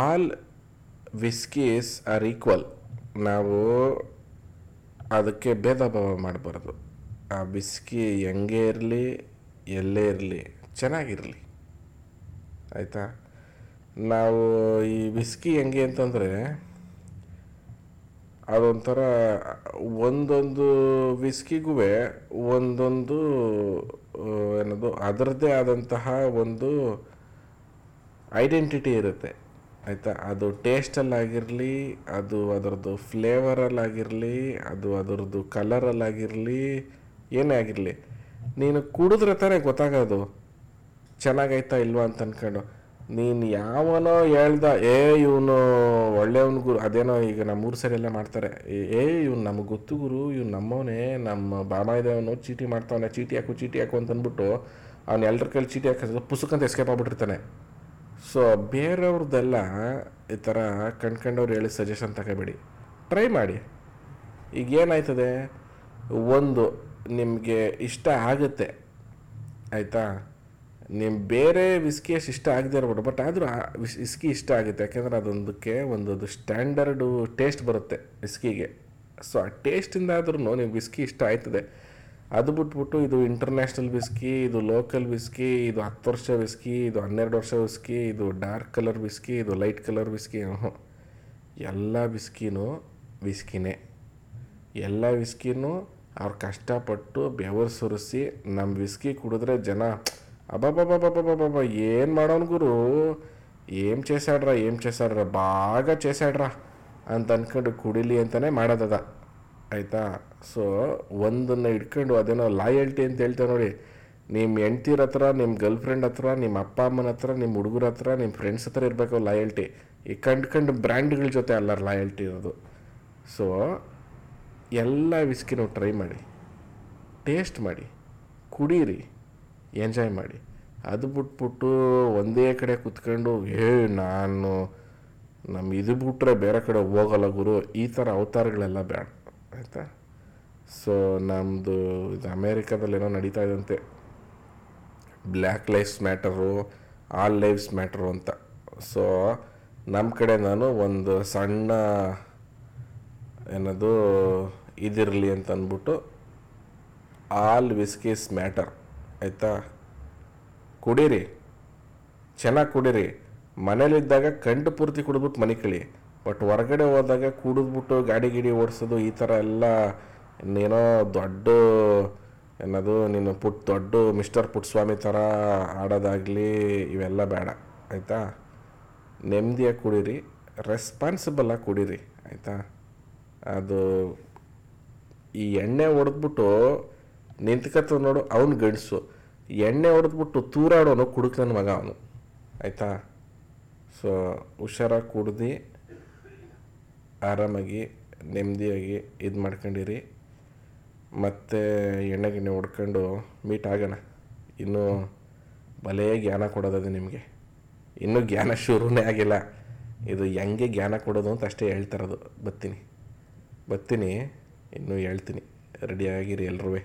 ಆಲ್ ವಿಸ್ಕೀಸ್ ಆರ್ ಈಕ್ವಲ್. ನಾವು ಅದಕ್ಕೆ ಭೇದ ಭಾವ ಮಾಡಬಾರ್ದು. ಆ ವಿಸ್ಕಿ ಹೆಂಗೆ ಇರಲಿ, ಎಲ್ಲೇ ಇರಲಿ, ಚೆನ್ನಾಗಿರಲಿ, ಆಯಿತಾ? ನಾವು ಈ ವಿಸ್ಕಿ ಹೆಂಗೆ ಅಂತಂದರೆ, ಅದೊಂಥರ ಒಂದೊಂದು ವಿಸ್ಕಿಗೂ ಒಂದೊಂದು ಏನದು ಅದರದ್ದೇ ಆದಂತಹ ಒಂದು ಐಡೆಂಟಿಟಿ ಇರುತ್ತೆ, ಆಯಿತಾ? ಅದು ಟೇಸ್ಟಲ್ಲಾಗಿರಲಿ, ಅದರದ್ದು ಫ್ಲೇವರಲ್ಲಾಗಿರಲಿ, ಅದರದ್ದು ಕಲರಲ್ಲಾಗಿರಲಿ, ಏನೇ ಆಗಿರಲಿ, ನೀನು ಕುಡಿದ್ರೆ ತಾನೇ ಗೊತ್ತಾಗೋದು ಚೆನ್ನಾಗೈತಾ ಇಲ್ವಾ ಅಂತ ಅಂದ್ಕೊಂಡು. ನೀನು ಯಾವನೋ ಹೇಳ್ದ, ಏ ಇವನು ಒಳ್ಳೆಯವನು ಗುರು, ಅದೇನೋ ಈಗ ನಮ್ಮೂರು ಸರಿಯೆಲ್ಲ ಮಾಡ್ತಾರೆ, ಏ ಇವ್ನು ನಮಗೆ ಗೊತ್ತು ಗುರು, ಇವ್ನು ನಮ್ಮವನೇ, ನಮ್ಮ ಬಾಮಾಯಿದವನು ಚೀಟಿ ಮಾಡ್ತಾವನೆ, ಚೀಟಿ ಹಾಕು ಅಂತಂದ್ಬಿಟ್ಟು ಅವ್ನು ಎಲ್ಲರ ಕೈಲಿ ಚೀಟಿ ಹಾಕಿದ್ರೆ ಪುಸ್ತಕಂತ ಎಸ್ಕೇಪ್ ಆಗ್ಬಿಟ್ಟಿರ್ತಾನೆ. ಸೊ ಬೇರೆಯವ್ರದ್ದೆಲ್ಲ ಈ ಥರ ಕಂಡ್ಕೊಂಡವ್ರು ಹೇಳಿ ಸಜೆಷನ್ ತಗೋಬೇಡಿ, ಟ್ರೈ ಮಾಡಿ. ಈಗ ಏನಾಯ್ತದೆ, ಒಂದು ನಿಮಗೆ ಇಷ್ಟ ಆಗುತ್ತೆ, ಆಯಿತಾ? ನಿಮ್ಮ ಬೇರೆ ವಿಸ್ಕಿ ಎಷ್ಟು ಇಷ್ಟ ಆಗದೆ ಇರ್ಬೋದು, ಬಟ್ ಆದರೂ ಆ ವಿಸ್ಕಿ ಇಷ್ಟ ಆಗುತ್ತೆ, ಯಾಕೆಂದರೆ ಅದೊಂದಕ್ಕೆ ಒಂದು ಸ್ಟ್ಯಾಂಡರ್ಡು ಟೇಸ್ಟ್ ಬರುತ್ತೆ ವಿಸ್ಕಿಗೆ. ಸೊ ಆ ಟೇಸ್ಟಿಂದ ಆದ್ರೂ ನಿಮ್ಗೆ ವಿಸ್ಕಿ ಇಷ್ಟ ಆಯ್ತದೆ. ಅದು ಬಿಟ್ಬಿಟ್ಟು ಇದು ಇಂಟರ್ನ್ಯಾಷನಲ್ ವಿಸ್ಕಿ, ಇದು ಲೋಕಲ್ ವಿಸ್ಕಿ, ಇದು 10 ವರ್ಷ ವಿಸ್ಕಿ, ಇದು 12 ವರ್ಷ ವಿಸ್ಕಿ, ಇದು ಡಾರ್ಕ್ ಕಲರ್ ವಿಸ್ಕಿ, ಇದು ಲೈಟ್ ಕಲರ್ ವಿಸ್ಕಿ, ಎಲ್ಲ ವಿಸ್ಕಿನೇ. ಎಲ್ಲ ವಿಸ್ಕಿನೂ ಅವ್ರು ಕಷ್ಟಪಟ್ಟು ಬೆವರು ಸುರಿಸಿ ನಮ್ಮ ವಿಸ್ಕಿ ಕುಡಿದ್ರೆ ಜನ ಅಬ್ಬಬ್ಬಬ್ಬಬ್ಬಬ್ಬಬ್ಬ ಏನು ಮಾಡೋನು ಗುರು, ಏಮ್ ಚೇಸಾಡ್ರಾ ಬಾಗ ಚೇಸಾಡ್ರಾ ಅಂತ ಅಂದ್ಕೊಂಡು ಕುಡಿಲಿ ಅಂತಲೇ ಮಾಡೋದದ, ಆಯಿತಾ? ಸೊ ಒಂದನ್ನು ಇಟ್ಕೊಂಡು ಅದೇನೋ ಲಾಯಲ್ಟಿ ಅಂತ ಹೇಳ್ತೇವೆ ನೋಡಿ, ನಿಮ್ಮ ಹೆಂಡ್ತಿರ ಹತ್ರ, ನಿಮ್ಮ ಗರ್ಲ್ ಫ್ರೆಂಡ್ ಹತ್ರ, ನಿಮ್ಮ ಅಪ್ಪ ಅಮ್ಮನ ಹತ್ರ, ನಿಮ್ಮ ಹುಡುಗರ ಹತ್ರ, ನಿಮ್ಮ ಫ್ರೆಂಡ್ಸ್ ಹತ್ರ ಇರಬೇಕು ಲಾಯಲ್ಟಿ. ಈ ಕಂಡು ಬ್ರ್ಯಾಂಡ್ಗಳ ಜೊತೆ ಅಲ್ಲ ಲಾಯಲ್ಟಿ ಇರೋದು. ಸೊ ಎಲ್ಲ ವಿಸ್ಕಿನೂ ಟ್ರೈ ಮಾಡಿ, ಟೇಸ್ಟ್ ಮಾಡಿ, ಕುಡೀರಿ, ಎಂಜಾಯ್ ಮಾಡಿ. ಅದು ಬಿಟ್ಬಿಟ್ಟು ಒಂದೇ ಕಡೆ ಕೂತ್ಕೊಂಡು ಏ ನಾನು ನಮ್ಮ ಇದು ಬಿಟ್ಟರೆ ಬೇರೆ ಕಡೆ ಹೋಗಲ್ಲ ಗುರು, ಈ ಥರ ಅವತಾರಗಳೆಲ್ಲ ಬೇಡ, ಆಯಿತಾ? ಸೊ ನಮ್ಮದು ಇದು ಅಮೇರಿಕಾದಲ್ಲೇನೋ ನಡೀತಾ ಇದಂತೆ, black lives matter, all lives matter ಅಂತ. ಸೊ ನಮ್ಮ ಕಡೆ ನಾನು ಒಂದು ಸಣ್ಣ ಏನದು ಇದಿರಲಿ ಅಂತ ಅಂದ್ಬಿಟ್ಟು ಆಲ್ ವಿಸ್ಕೀಸ್ ಮ್ಯಾಟರ್, ಆಯಿತಾ? ಕುಡೀರಿ, ಚೆನ್ನಾಗಿ ಕುಡೀರಿ. ಮನೇಲಿದ್ದಾಗ ಕಂಡು ಪೂರ್ತಿ ಕುಡಿದ್ಬಿಟ್ಟು ಮನೆ ಕಳಿ, ಬಟ್ ಹೊರಗಡೆ ಹೋದಾಗ ಕುಡಿದ್ಬಿಟ್ಟು ಗಾಡಿ ಓಡಿಸೋದು ಈ ಥರ ಎಲ್ಲ ನೀನೋ ದೊಡ್ಡ ಏನದು ನೀನು ದೊಡ್ಡ ಮಿಸ್ಟರ್ ಪುಟ್ಟಸ್ವಾಮಿ ಥರ ಆಡೋದಾಗಲಿ, ಇವೆಲ್ಲ ಬೇಡ, ಆಯಿತಾ? ನೆಮ್ಮದಿಯಾಗಿ ಕುಡೀರಿ, ರೆಸ್ಪಾನ್ಸಿಬಲಾಗಿ ಕುಡೀರಿ, ಆಯಿತಾ? ಅದು ಈ ಎಣ್ಣೆ ಹೊಡೆದ್ಬಿಟ್ಟು ನಿಂತ್ಕತ್ತ ನೋಡು ಅವ್ನು ಗಂಡಸು, ಎಣ್ಣೆ ಹೊಡೆದ್ಬಿಟ್ಟು ತೂರಾಡೋನು ಕುಡುಕ್ ನನ್ನ ಮಗ ಅವನು, ಆಯಿತಾ? ಸೊ ಹುಷಾರಾಗಿ ಕುಡ್ದು ಆರಾಮಾಗಿ ನೆಮ್ಮದಿಯಾಗಿ ಇದು ಮಾಡ್ಕೊಂಡಿರಿ. ಮತ್ತು ಎಣ್ಣೆಗಿಣ್ಣೆ ಹೊಡ್ಕೊಂಡು ಮೀಟ್ ಆಗೋಣ. ಇನ್ನೂ ಭಲೇ ಜ್ಞಾನ ಕೊಡೋದದು ನಿಮಗೆ, ಇನ್ನೂ ಜ್ಞಾನ ಶುರುನೇ ಆಗಿಲ್ಲ. ಇದು ಹೆಂಗೆ ಜ್ಞಾನ ಕೊಡೋದು ಅಂತ ಅಷ್ಟೇ ಹೇಳ್ತಾರದು. ಬರ್ತೀನಿ, ಇನ್ನೂ ಹೇಳ್ತೀನಿ. ರೆಡಿಯಾಗಿರಿ ಎಲ್ಲರೂ.